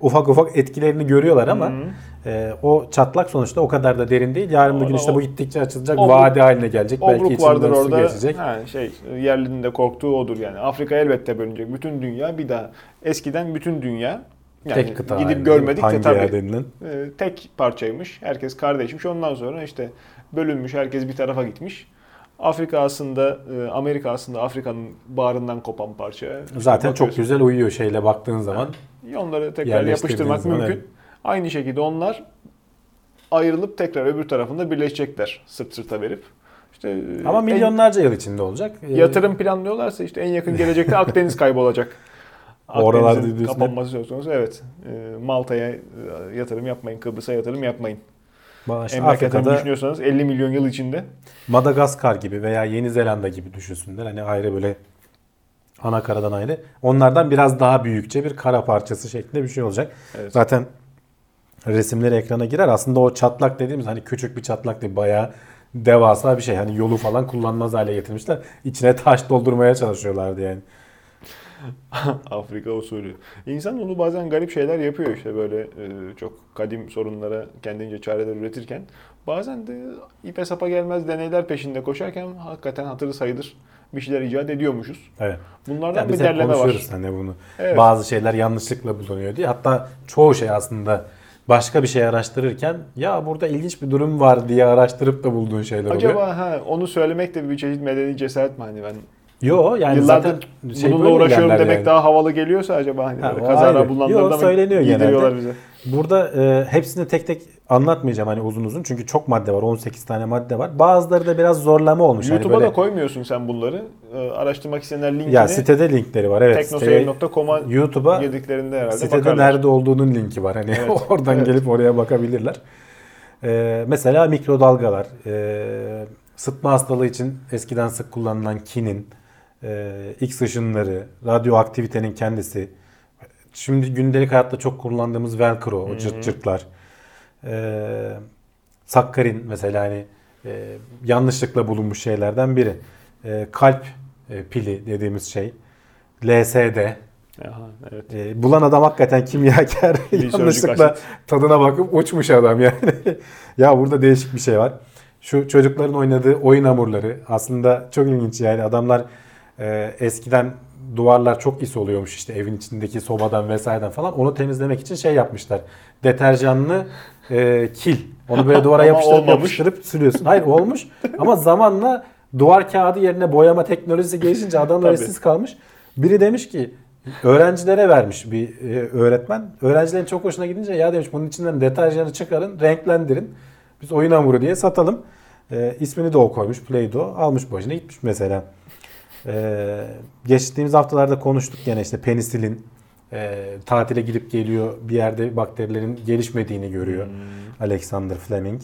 ufak ufak etkilerini görüyorlar ama e, o çatlak sonuçta o kadar da derin değil. Yarın bugün işte bu gittikçe açılacak, obruk, vadi haline gelecek. Belki içinden su geçecek. Ha, şey, yerlinin de korktuğu odur yani. Afrika elbette bölünecek. Bütün dünya bir daha. Eskiden bütün dünya yani tek kıta gidip görmedik de tabii e, tek parçaymış. Herkes kardeşmiş. Ondan sonra işte bölünmüş. Herkes bir tarafa gitmiş. Afrika aslında, Amerika aslında Afrika'nın bağrından kopan parça. İşte zaten çok güzel uyuyor şeyle baktığın zaman. Yani onları tekrar yapıştırmak zaman, mümkün. Evet. Aynı şekilde onlar ayrılıp tekrar öbür tarafında birleşecekler sırt sırta verip. İşte ama en, milyonlarca yıl içinde olacak. Yatırım planlıyorlarsa işte en yakın gelecekte Akdeniz kaybolacak. Akdeniz'in kapanması söz konusu. Evet. Malta'ya yatırım yapmayın, Kıbrıs'a yatırım yapmayın. İşte Afrika'da düşünüyorsanız elli milyon yıl içinde Madagaskar gibi veya Yeni Zelanda gibi düşünsünler. Hani ayrı böyle ana karadan ayrı. Onlardan biraz daha büyükçe bir kara parçası şeklinde bir şey olacak. Evet. Zaten resimleri ekrana girer. Aslında o çatlak dediğimiz hani küçük bir çatlak değil. Bayağı devasa bir şey. Hani yolu falan kullanmaz hale getirmişler. İçine taş doldurmaya çalışıyorlardı yani. Afrika usulü. İnsan onu bazen garip şeyler yapıyor işte böyle e, çok kadim sorunlara kendince çareler üretirken. Bazen de ipe sapa gelmez deneyler peşinde koşarken hakikaten hatırı sayılır bir şeyler icat ediyormuşuz. Evet. Bunlardan yani bir derleme var. Hani bunu. Evet. Bazı şeyler yanlışlıkla bulunuyor diye. Hatta çoğu şey aslında başka bir şey araştırırken ya burada ilginç bir durum var diye araştırıp da bulduğun şeyler acaba, oluyor. Acaba ha onu söylemek de bir çeşit medeni cesaret mi hani ben? Yo yani yıllardır zaten şey bununla uğraşıyorum demek yani. Daha havalı geliyorsa acaba hani ha, kazara bulunanlardan mı gidiyorlar bize? Burada e, hepsini tek tek anlatmayacağım hani uzun uzun çünkü çok madde var, on sekiz tane madde var. Bazıları da biraz zorlama olmuş. YouTube'a hani böyle da koymuyorsun sen bunları. E, araştırmak isteyenler linkini. Ya sitede linkleri var evet. teknoseyir nokta com'a YouTube'a girdiklerinde herhalde sitede bakarlar. Nerede olduğunun linki var hani evet, oradan evet. Gelip oraya bakabilirler. E, mesela mikrodalgalar, e, sıtma hastalığı için eskiden sık kullanılan kinin, X ışınları, radyoaktivitenin kendisi, şimdi gündelik hayatta çok kullandığımız velcro, o cırt cırtlar, ee, sakkarin mesela hani e, yanlışlıkla bulunmuş şeylerden biri, e, kalp e, pili dediğimiz şey, L S D. Aha, evet. E, bulan adam hakikaten kimyager, yanlışlıkla tadına bakıp uçmuş adam yani. Ya burada değişik bir şey var. Şu çocukların oynadığı oyun hamurları aslında çok ilginç yani adamlar. Eskiden duvarlar çok is oluyormuş işte evin içindeki sobadan vesaireden falan. Onu temizlemek için şey yapmışlar. Deterjanlı e, kil. Onu böyle duvara yapıştırıp yapıştırıp sürüyorsun. Hayır olmuş ama zamanla duvar kağıdı yerine boyama teknolojisi gelişince adamlar işsiz kalmış. Biri demiş ki öğrencilere vermiş bir e, öğretmen. Öğrencilerin çok hoşuna gidince ya demiş bunun içinden deterjanı çıkarın, renklendirin. Biz oyun hamuru diye satalım. E, ismini de o koymuş. Play-Doh almış başına gitmiş mesela. Ee, geçtiğimiz haftalarda konuştuk yani işte penisilin e, tatile gidip geliyor bir yerde bakterilerin gelişmediğini görüyor hmm. Alexander Fleming.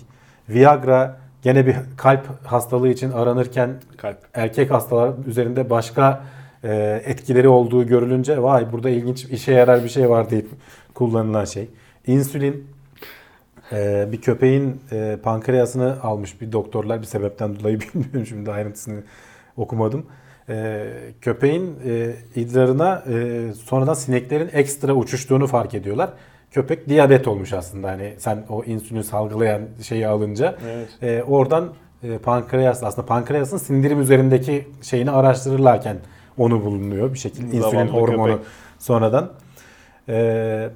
Viagra gene bir kalp hastalığı için aranırken kalp. Erkek hastalar üzerinde başka e, etkileri olduğu görülünce vay burada ilginç işe yarar bir şey var deyip kullanılan şey. İnsülin e, bir köpeğin e, pankreasını almış bir doktorlar bir sebepten dolayı bilmiyorum şimdi ayrıntısını okumadım. Ee, köpeğin e, idrarına e, sonradan sineklerin ekstra uçuştuğunu fark ediyorlar. Köpek diyabet olmuş aslında. Hani sen o insülin salgılayan şeyi alınca evet. e, oradan e, pankreas aslında pankreasın sindirim üzerindeki şeyini araştırırlarken onu bulunuyor bir şekilde insülin hormonu köpek. Sonradan. E,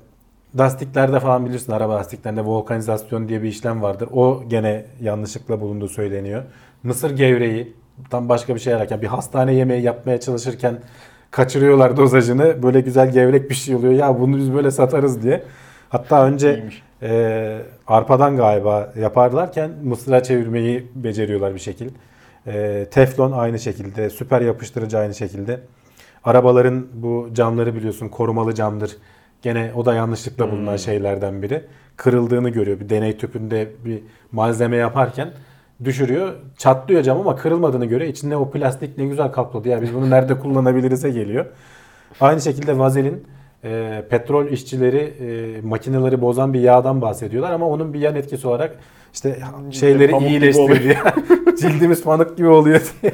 lastiklerde falan bilirsin, araba lastiklerinde volkanizasyon diye bir işlem vardır. O gene yanlışlıkla bulunduğu söyleniyor. Mısır gevreği tam başka bir şey yaparken, bir hastane yemeği yapmaya çalışırken kaçırıyorlar dozajını. Böyle güzel gevrek bir şey oluyor. Ya bunu biz böyle satarız diye. Hatta önce e, arpadan galiba yaparlarken mısıra çevirmeyi beceriyorlar bir şekil. E, teflon aynı şekilde, süper yapıştırıcı aynı şekilde. Arabaların bu camları biliyorsun, korumalı camdır. Gene o da yanlışlıkla bulunan hmm. şeylerden biri. Kırıldığını görüyor. Bir deney tüpünde bir malzeme yaparken düşürüyor. Çatlıyor cam ama kırılmadığını görüyor. İçinde o plastik ne güzel kapladı ya, biz bunu nerede kullanabiliriz'e geliyor. Aynı şekilde vazelin e, petrol işçileri e, makineleri bozan bir yağdan bahsediyorlar ama onun bir yan etkisi olarak işte şeyleri iyileştiriyor. Cildimiz pamuk gibi oluyor diye.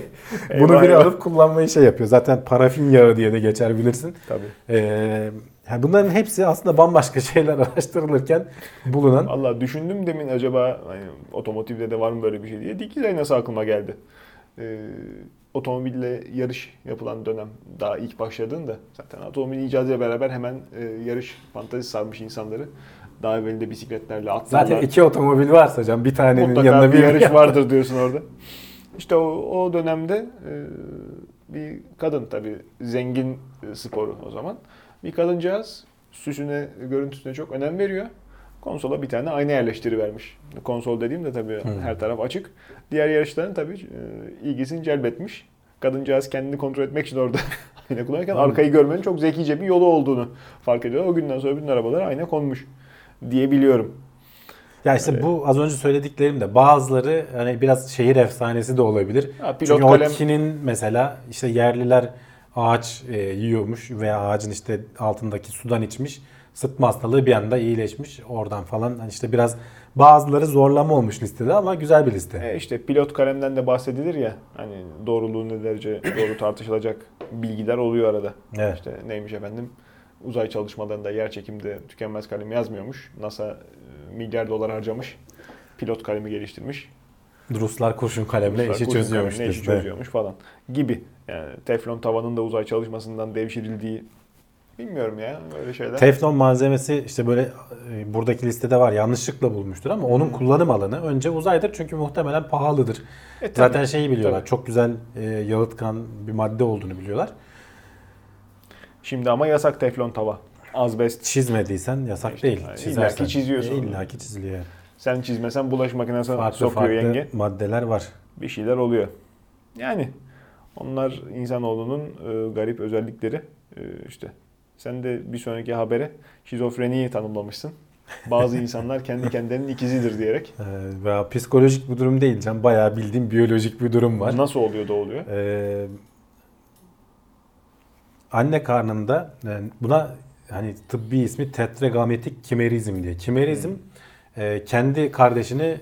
Bunu biri alıp kullanmayı şey yapıyor. Zaten parafin yağı diye de geçer bilirsin. Tabii. Ee, Yani bunların hepsi aslında bambaşka şeyler araştırılırken bulunan. Vallahi düşündüm demin, acaba hani otomotivde de var mı böyle bir şey diye. Dikizay nasıl aklıma geldi? Ee, otomobille yarış yapılan dönem daha ilk başladığında zaten otomobilin icadıyla beraber hemen e, yarış fantazisi sarmış insanları. Daha evvelinde bisikletlerle atlarlar. Zaten iki otomobil varsa hocam bir tanenin mutlaka yanına bir, bir yarış vardır diyorsun orada. İşte o, o dönemde e, bir kadın, tabii zengin e, sporu o zaman. Bir kadıncağız süsüne, görüntüsüne çok önem veriyor. Konsola bir tane ayna yerleştirivermiş. Konsol dediğimde tabii hmm. her taraf açık. Diğer yarışların tabii ilgisini celbetmiş. Kadıncağız kendini kontrol etmek için orada ayna kullanırken hmm. arkayı görmenin çok zekice bir yolu olduğunu fark ediyor. O günden sonra bütün arabalara ayna konmuş diyebiliyorum. Ya işte evet. Bu az önce söylediklerim de bazıları hani biraz şehir efsanesi de olabilir. Ha, çünkü kalem... o Çin'in mesela işte yerliler ağaç e, yiyormuş veya ağacın işte altındaki sudan içmiş. Sıtma hastalığı bir anda iyileşmiş oradan falan. Yani işte biraz bazıları zorlama olmuş listede ama güzel bir liste. E işte pilot kalemden de bahsedilir ya. Hani doğruluğu ne derece doğru tartışılacak bilgiler oluyor arada. Evet. İşte neymiş efendim? Uzay çalışmalarında yer çekimde tükenmez kalemi yazmıyormuş. NASA milyar dolar harcamış. Pilot kalemi geliştirmiş. Ruslar kurşun kalemle Ruslar işi kurşun çözüyormuş. Kalemle işi çözüyormuş falan gibi. Yani teflon tavanın da uzay çalışmasından devşirildiği, bilmiyorum ya böyle şeyler. Teflon malzemesi işte böyle e, buradaki listede var, yanlışlıkla bulmuştur ama onun hmm. kullanım alanı önce uzaydır çünkü muhtemelen pahalıdır. E, Zaten şeyi biliyorlar, tabii. çok güzel e, yalıtkan bir madde olduğunu biliyorlar. Şimdi ama yasak teflon tava. Azbest. Çizmediysen yasak işte, değil. Çizersen. İllaki çiziyorsun. E, illaki çiziliyor. Sen çizmesen bulaşık makinesine farklı, sokuyor farklı yenge. Farklı maddeler var. Bir şeyler oluyor. Yani onlar insanoğlunun e, garip özellikleri e, işte. Sen de bir sonraki habere şizofreniyi tanımlamışsın. Bazı insanlar kendi kendilerinin ikizidir diyerek. Ee, veya psikolojik bir durum değil canım. Bayağı bildiğim biyolojik bir durum var. Nasıl oluyor da oluyor? Ee, anne karnında, yani buna hani tıbbi ismi tetragametik kimerizm diye. Kimerizm hmm. e, kendi kardeşini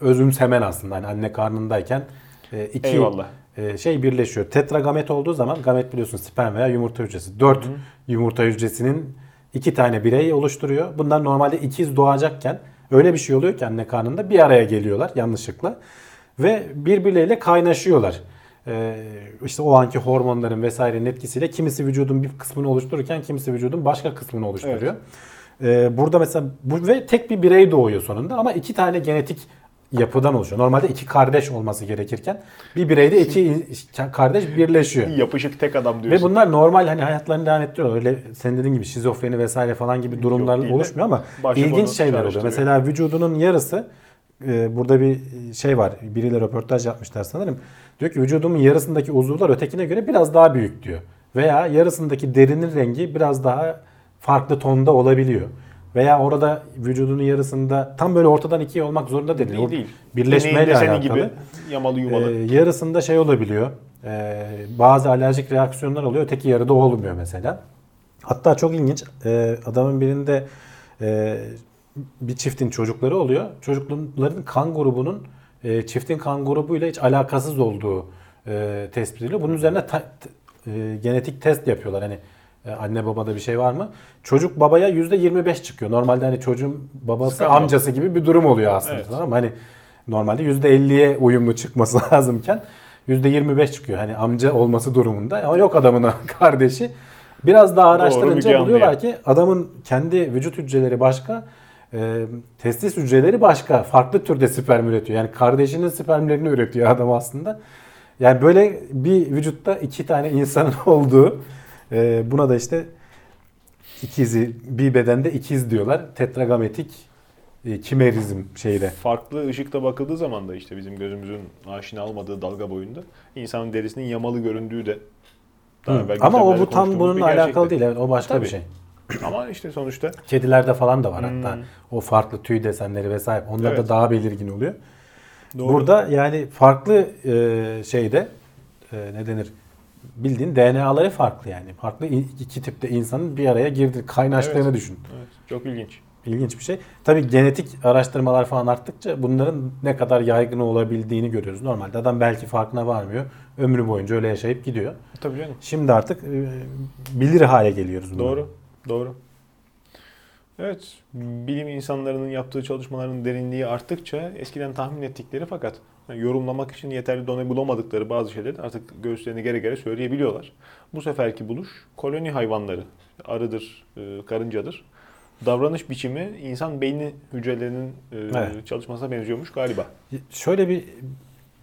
özümsemen aslında. Yani anne karnındayken e, iki... Eyvallah. şey birleşiyor. Tetragamet olduğu zaman, gamet biliyorsun sperm veya yumurta hücresi. Dört Hı. yumurta hücresinin iki tane bireyi oluşturuyor. Bunlar normalde ikiz doğacakken öyle bir şey oluyor ki anne karnında bir araya geliyorlar yanlışlıkla. Ve birbirleriyle kaynaşıyorlar. Ee, işte o anki hormonların vesairenin etkisiyle kimisi vücudun bir kısmını oluştururken kimisi vücudun başka kısmını oluşturuyor. Evet. Ee, burada mesela bu ve tek bir birey doğuyor sonunda ama iki tane genetik yapıdan oluşuyor. Normalde iki kardeş olması gerekirken bir bireyde iki kardeş birleşiyor. Yapışık tek adam diyorsun. Ve bunlar normal hani hayatlarını devam ettiriyorlar. Öyle senin dediğin gibi şizofreni vesaire falan gibi durumlar oluşmuyor ama ilginç şeyler oluyor. Mesela vücudunun yarısı, e, burada bir şey var. Biriyle röportaj yapmışlar sanırım. Diyor ki vücudumun yarısındaki uzuvlar ötekine göre biraz daha büyük diyor. Veya yarısındaki derinin rengi biraz daha farklı tonda olabiliyor. Veya orada vücudunun yarısında tam böyle ortadan ikiye olmak zorunda değil. değil. değil. Birleşmeyle alakalı. Gibi, yamalı yumalı. Ee, yarısında şey olabiliyor. E, bazı alerjik reaksiyonlar oluyor. Öteki yarıda olmuyor mesela. Hatta çok ilginç. E, adamın birinde e, bir çiftin çocukları oluyor. Çocukların kan grubunun e, çiftin kan grubuyla hiç alakasız olduğu e, tespit ediliyor. Bunun üzerine ta, t, e, genetik test yapıyorlar. Hani anne babada bir şey var mı? Çocuk babaya yüzde yirmi beş çıkıyor. Normalde hani çocuğun babası Sıkan amcası gibi bir durum oluyor aslında. Evet. Ama hani normalde yüzde elliye uyumlu çıkması lazımken yüzde yirmi beş çıkıyor. Hani amca olması durumunda. Ama yok adamın kardeşi. Biraz daha araştırınca doğru, buluyorlar ki adamın kendi vücut hücreleri başka, e, testis hücreleri başka, farklı türde sperm üretiyor. Yani kardeşinin spermlerini üretiyor adam aslında. Yani böyle bir vücutta iki tane insanın olduğu, e, buna da işte ikizi, bir bedende ikiz diyorlar. Tetragametik kimerizm şeyde. Farklı ışıkta bakıldığı zaman da işte bizim gözümüzün aşina olmadığı dalga boyunda insanın derisinin yamalı göründüğü de. Ama o bu tam bununla alakalı değil. Evet, o başka tabii bir şey. Ama işte sonuçta. Kedilerde falan da var hmm. hatta. O farklı tüy desenleri vesaire. Onlar evet. da daha belirgin oluyor. Doğru. Burada yani farklı e, şeyde e, ne denir? Bildiğin D N A'ları farklı yani. Farklı iki tipte insanın bir araya girdi, kaynaştığını evet. düşün. Evet. Çok ilginç. İlginç bir şey. Tabii genetik araştırmalar falan arttıkça bunların ne kadar yaygın olabildiğini görüyoruz. Normalde adam belki farkına varmıyor. Ömrü boyunca öyle yaşayıp gidiyor. Tabii canım. Şimdi artık bilir hale geliyoruz bunu. Doğru. Doğru. Evet. Bilim insanlarının yaptığı çalışmaların derinliği arttıkça eskiden tahmin ettikleri fakat yorumlamak için yeterli donanım bulamadıkları bazı şeyleri artık göğüslerini gere gere söyleyebiliyorlar. Bu seferki buluş koloni hayvanları. Arıdır, karıncadır. Davranış biçimi insan beyni hücrelerinin e, evet. çalışmasına benziyormuş galiba. Şöyle bir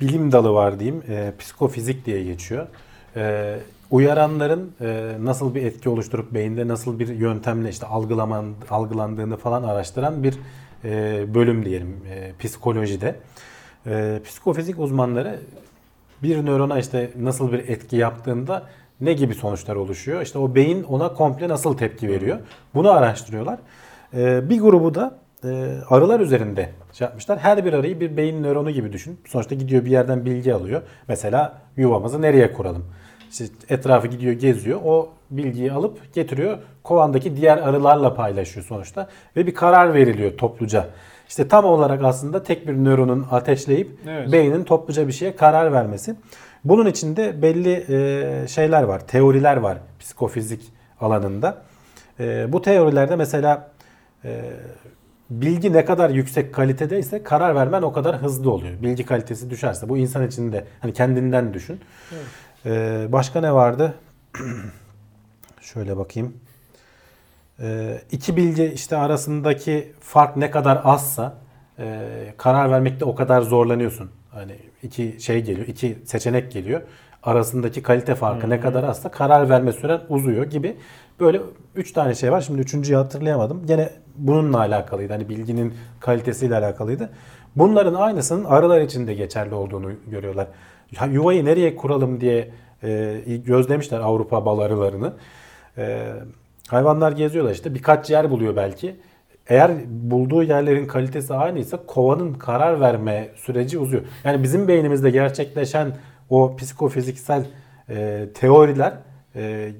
bilim dalı var diyeyim. E, psikofizik diye geçiyor. E, uyaranların e, nasıl bir etki oluşturup beyinde nasıl bir yöntemle işte algılaman, algılandığını falan araştıran bir e, bölüm diyelim e, psikolojide. E, psikofizik uzmanları bir nörona işte nasıl bir etki yaptığında ne gibi sonuçlar oluşuyor? İşte o beyin ona komple nasıl tepki veriyor? Bunu araştırıyorlar. Ee, bir grubu da e, arılar üzerinde şey yapmışlar. Her bir arıyı bir beyin nöronu gibi düşün. Sonuçta gidiyor bir yerden bilgi alıyor. Mesela yuvamızı nereye kuralım? İşte etrafı gidiyor, geziyor. O bilgiyi alıp getiriyor. Kovandaki diğer arılarla paylaşıyor sonuçta. Ve bir karar veriliyor topluca. İşte tam olarak aslında tek bir nöronun ateşleyip evet. beynin topluca bir şeye karar vermesi. Bunun içinde belli e, şeyler var, teoriler var psikofizik alanında. E, bu teorilerde mesela e, bilgi ne kadar yüksek kalitedeyse karar vermen o kadar hızlı oluyor. Bilgi kalitesi düşerse bu insan için de hani kendinden düşün. Evet. E, başka ne vardı? Şöyle bakayım. E, iki bilgi işte arasındaki fark ne kadar azsa e, karar vermekte o kadar zorlanıyorsun. Hani iki şey geliyor, iki seçenek geliyor. Arasındaki kalite farkı hmm. ne kadar azsa karar verme süren uzuyor gibi. Böyle üç tane şey var. Şimdi üçüncüyü hatırlayamadım. Gene bununla alakalıydı. Hani bilginin kalitesiyle alakalıydı. Bunların aynısının arılar için de geçerli olduğunu görüyorlar. Ya, yuvayı nereye kuralım diye e, gözlemişler Avrupa bal arılarını. E, hayvanlar geziyorlar işte. Birkaç yer buluyor belki. Eğer bulduğu yerlerin kalitesi aynıysa kovanın karar verme süreci uzuyor. Yani bizim beynimizde gerçekleşen o psikofiziksel e, teoriler e,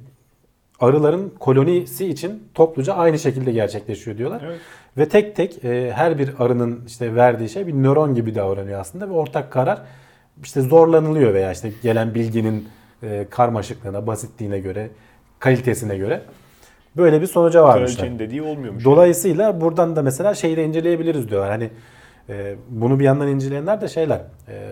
arıların kolonisi için topluca aynı şekilde gerçekleşiyor diyorlar. Evet. Ve tek tek e, her bir arının işte verdiği şey bir nöron gibi davranıyor aslında ve ortak karar işte zorlanılıyor veya işte gelen bilginin e, karmaşıklığına, basitliğine göre, kalitesine göre. Böyle bir sonuca varmışlar. Dolayısıyla yani. Buradan da mesela şeyi de inceleyebiliriz diyorlar. Hani e, bunu bir yandan inceleyenler de şeyler, e,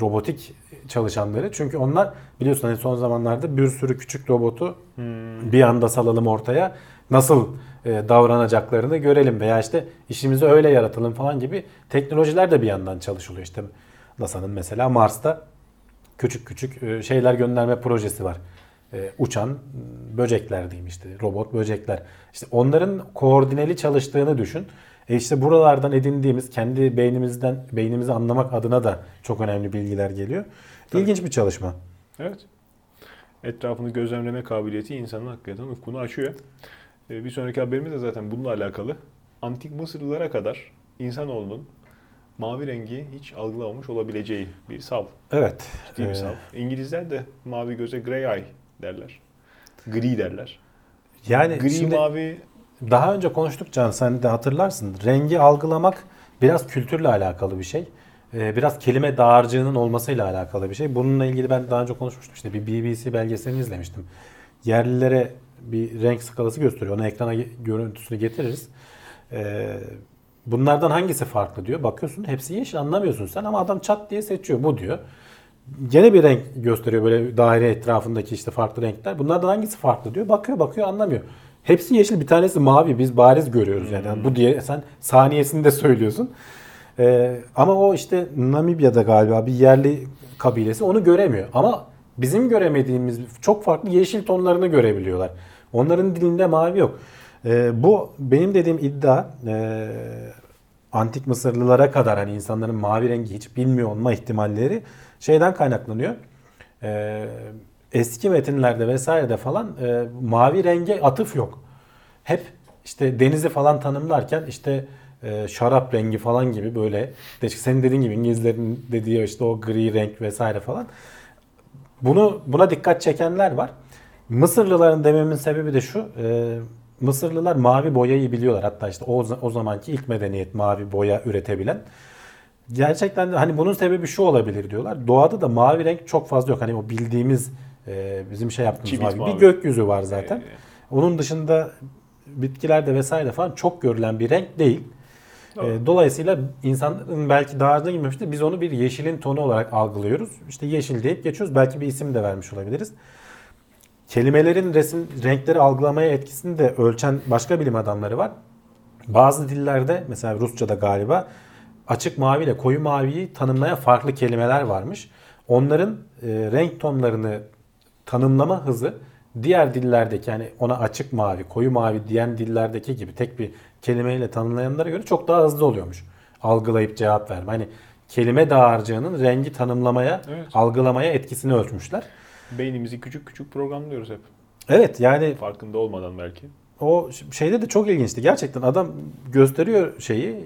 robotik çalışanları. Çünkü onlar biliyorsun hani son zamanlarda bir sürü küçük robotu hmm. bir anda salalım ortaya. Nasıl e, davranacaklarını görelim veya işte işimizi öyle yaratalım falan gibi teknolojiler de bir yandan çalışılıyor. İşte NASA'nın mesela Mars'ta küçük küçük şeyler gönderme projesi var. Uçan böcekler diyeyim işte robot böcekler. İşte onların koordineli çalıştığını düşün. E işte buralardan edindiğimiz kendi beynimizden beynimizi anlamak adına da çok önemli bilgiler geliyor. İlginç Tabii. bir çalışma. Evet. Etrafını gözlemleme kabiliyeti insanın hakikaten ufkunu açıyor. Bir sonraki haberimiz de zaten bununla alakalı. Antik Mısırlılara kadar insanoğlunun mavi rengi hiç algılamamış olabileceği bir sav. Evet. Ciddi bir sav. Ee... İngilizler de mavi göze grey eye derler. Gri derler. Yani gri şimdi mavi daha önce konuştuk Can sen de hatırlarsın. Rengi algılamak biraz kültürle alakalı bir şey. Ee, biraz kelime dağarcığının olmasıyla alakalı bir şey. Bununla ilgili ben daha önce konuşmuştum. İşte bir B B C belgeselini izlemiştim. Yerlilere bir renk skalası gösteriyor. Ona ekrana görüntüsünü getiririz. Ee, bunlardan hangisi farklı diyor. Bakıyorsun hepsi yeşil anlamıyorsun sen ama adam çat diye seçiyor bu diyor. gene bir renk gösteriyor böyle daire etrafındaki işte farklı renkler. Bunlardan hangisi farklı diyor. Bakıyor bakıyor anlamıyor. Hepsi yeşil, bir tanesi mavi. Biz bariz görüyoruz yani. yani bu diye sen saniyesini de söylüyorsun. Ee, ama o işte Namibya'da galiba bir yerli kabilesi onu göremiyor. Ama bizim göremediğimiz çok farklı yeşil tonlarını görebiliyorlar. Onların dilinde mavi yok. Ee, bu benim dediğim iddia e, antik Mısırlılara kadar hani insanların mavi rengi hiç bilmiyor olma ihtimalleri şeyden kaynaklanıyor. Ee, eski metinlerde vesairede falan e, mavi renge atıf yok. Hep işte denizi falan tanımlarken işte e, şarap rengi falan gibi böyle işte senin dediğin gibi İngilizlerin dediği işte o gri renk vesaire falan. Bunu buna dikkat çekenler var. Mısırlıların dememin sebebi de şu. E, Mısırlılar mavi boyayı biliyorlar. Hatta işte o, o zamanki ilk medeniyet mavi boya üretebilen. Gerçekten de hani bunun sebebi şu olabilir diyorlar. Doğada da mavi renk çok fazla yok. Hani o bildiğimiz e, bizim şey yaptığımız mavi. mavi. Bir gökyüzü var zaten. Ee, Onun dışında bitkilerde vesaire falan çok görülen bir renk değil. E, dolayısıyla insanların belki daha önce girmemişti. Biz onu bir yeşilin tonu olarak algılıyoruz. İşte yeşil deyip geçiyoruz. Belki bir isim de vermiş olabiliriz. Kelimelerin resim renkleri algılamaya etkisini de ölçen başka bilim adamları var. Bazı dillerde mesela Rusça'da galiba açık mavi ile koyu maviyi tanımlayan farklı kelimeler varmış. Onların e, renk tonlarını tanımlama hızı diğer dillerdeki yani ona açık mavi, koyu mavi diyen dillerdeki gibi tek bir kelimeyle tanımlayanlara göre çok daha hızlı oluyormuş. Algılayıp cevap verme. Hani kelime dağarcığının rengi tanımlamaya, evet, algılamaya etkisini ölçmüşler. Beynimizi küçük küçük programlıyoruz hep. Evet yani. Farkında olmadan belki. O şeyde de çok ilginçti. Gerçekten adam gösteriyor şeyi.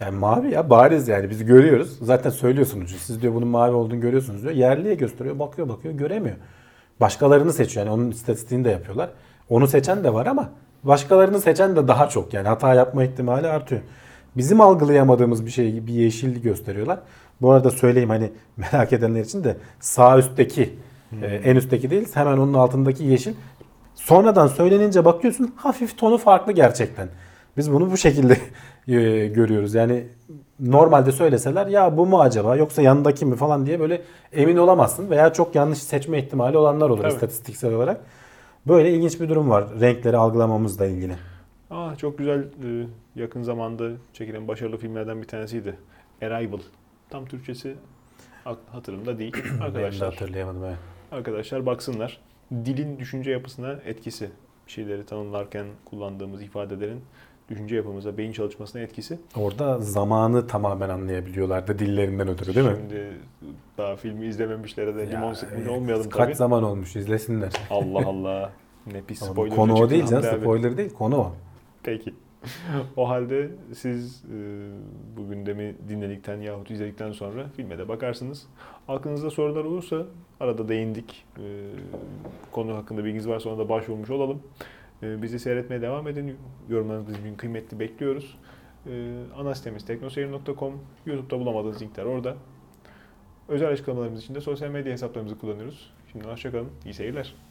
Yani mavi ya bariz yani biz görüyoruz. Zaten söylüyorsunuz. Siz diyor bunun mavi olduğunu görüyorsunuz diyor. Yerliye gösteriyor. Bakıyor bakıyor göremiyor. Başkalarını seçiyor. Yani onun istatistiğini de yapıyorlar. Onu seçen de var ama başkalarını seçen de daha çok. Yani hata yapma ihtimali artıyor. Bizim algılayamadığımız bir şeyi bir yeşilli gösteriyorlar. Bu arada söyleyeyim hani merak edenler için de sağ üstteki hmm. e, en üstteki değil hemen onun altındaki yeşil. Sonradan söylenince bakıyorsun hafif tonu farklı gerçekten. Biz bunu bu şekilde görüyoruz. Yani normalde söyleseler ya bu mu acaba yoksa yanındaki mi falan diye böyle emin olamazsın. Veya çok yanlış seçme ihtimali olanlar olur, evet, istatistiksel olarak. Böyle ilginç bir durum var renkleri algılamamızla ilgili. Aa, çok güzel yakın zamanda çekilen başarılı filmlerden bir tanesiydi. Arrival. Tam Türkçesi hatırımda değil. Arkadaşlar hatırlayamadım. He. Arkadaşlar baksınlar. Dilin düşünce yapısına etkisi. Bir şeyleri tanımlarken kullandığımız ifadelerin düşünce yapımıza, beyin çalışmasına etkisi. Orada zamanı tamamen anlayabiliyorlardı dillerinden ötürü değil mi? Şimdi daha filmi izlememişlere de limon sıkmış olmayalım kaç tabii. Kaç zaman olmuş izlesinler. Allah Allah. Ne pis spoiler. Konu o değil canım. Spoiler değil. Konu o. Peki. O halde siz e, bu gündemi dinledikten yahut izledikten sonra filme de bakarsınız. Aklınızda sorular olursa arada değindik. E, konu hakkında bilginiz varsa ona da başvurmuş olalım. Bizi seyretmeye devam edin. Yorumlarınız bizim kıymetli bekliyoruz. Ee, ana sitemiz teknoseyir nokta com. YouTube'da bulamadığınız linkler orada. Özel açıklamalarımız için de sosyal medya hesaplarımızı kullanıyoruz. Şimdi hoşça kalın. İyi seyirler.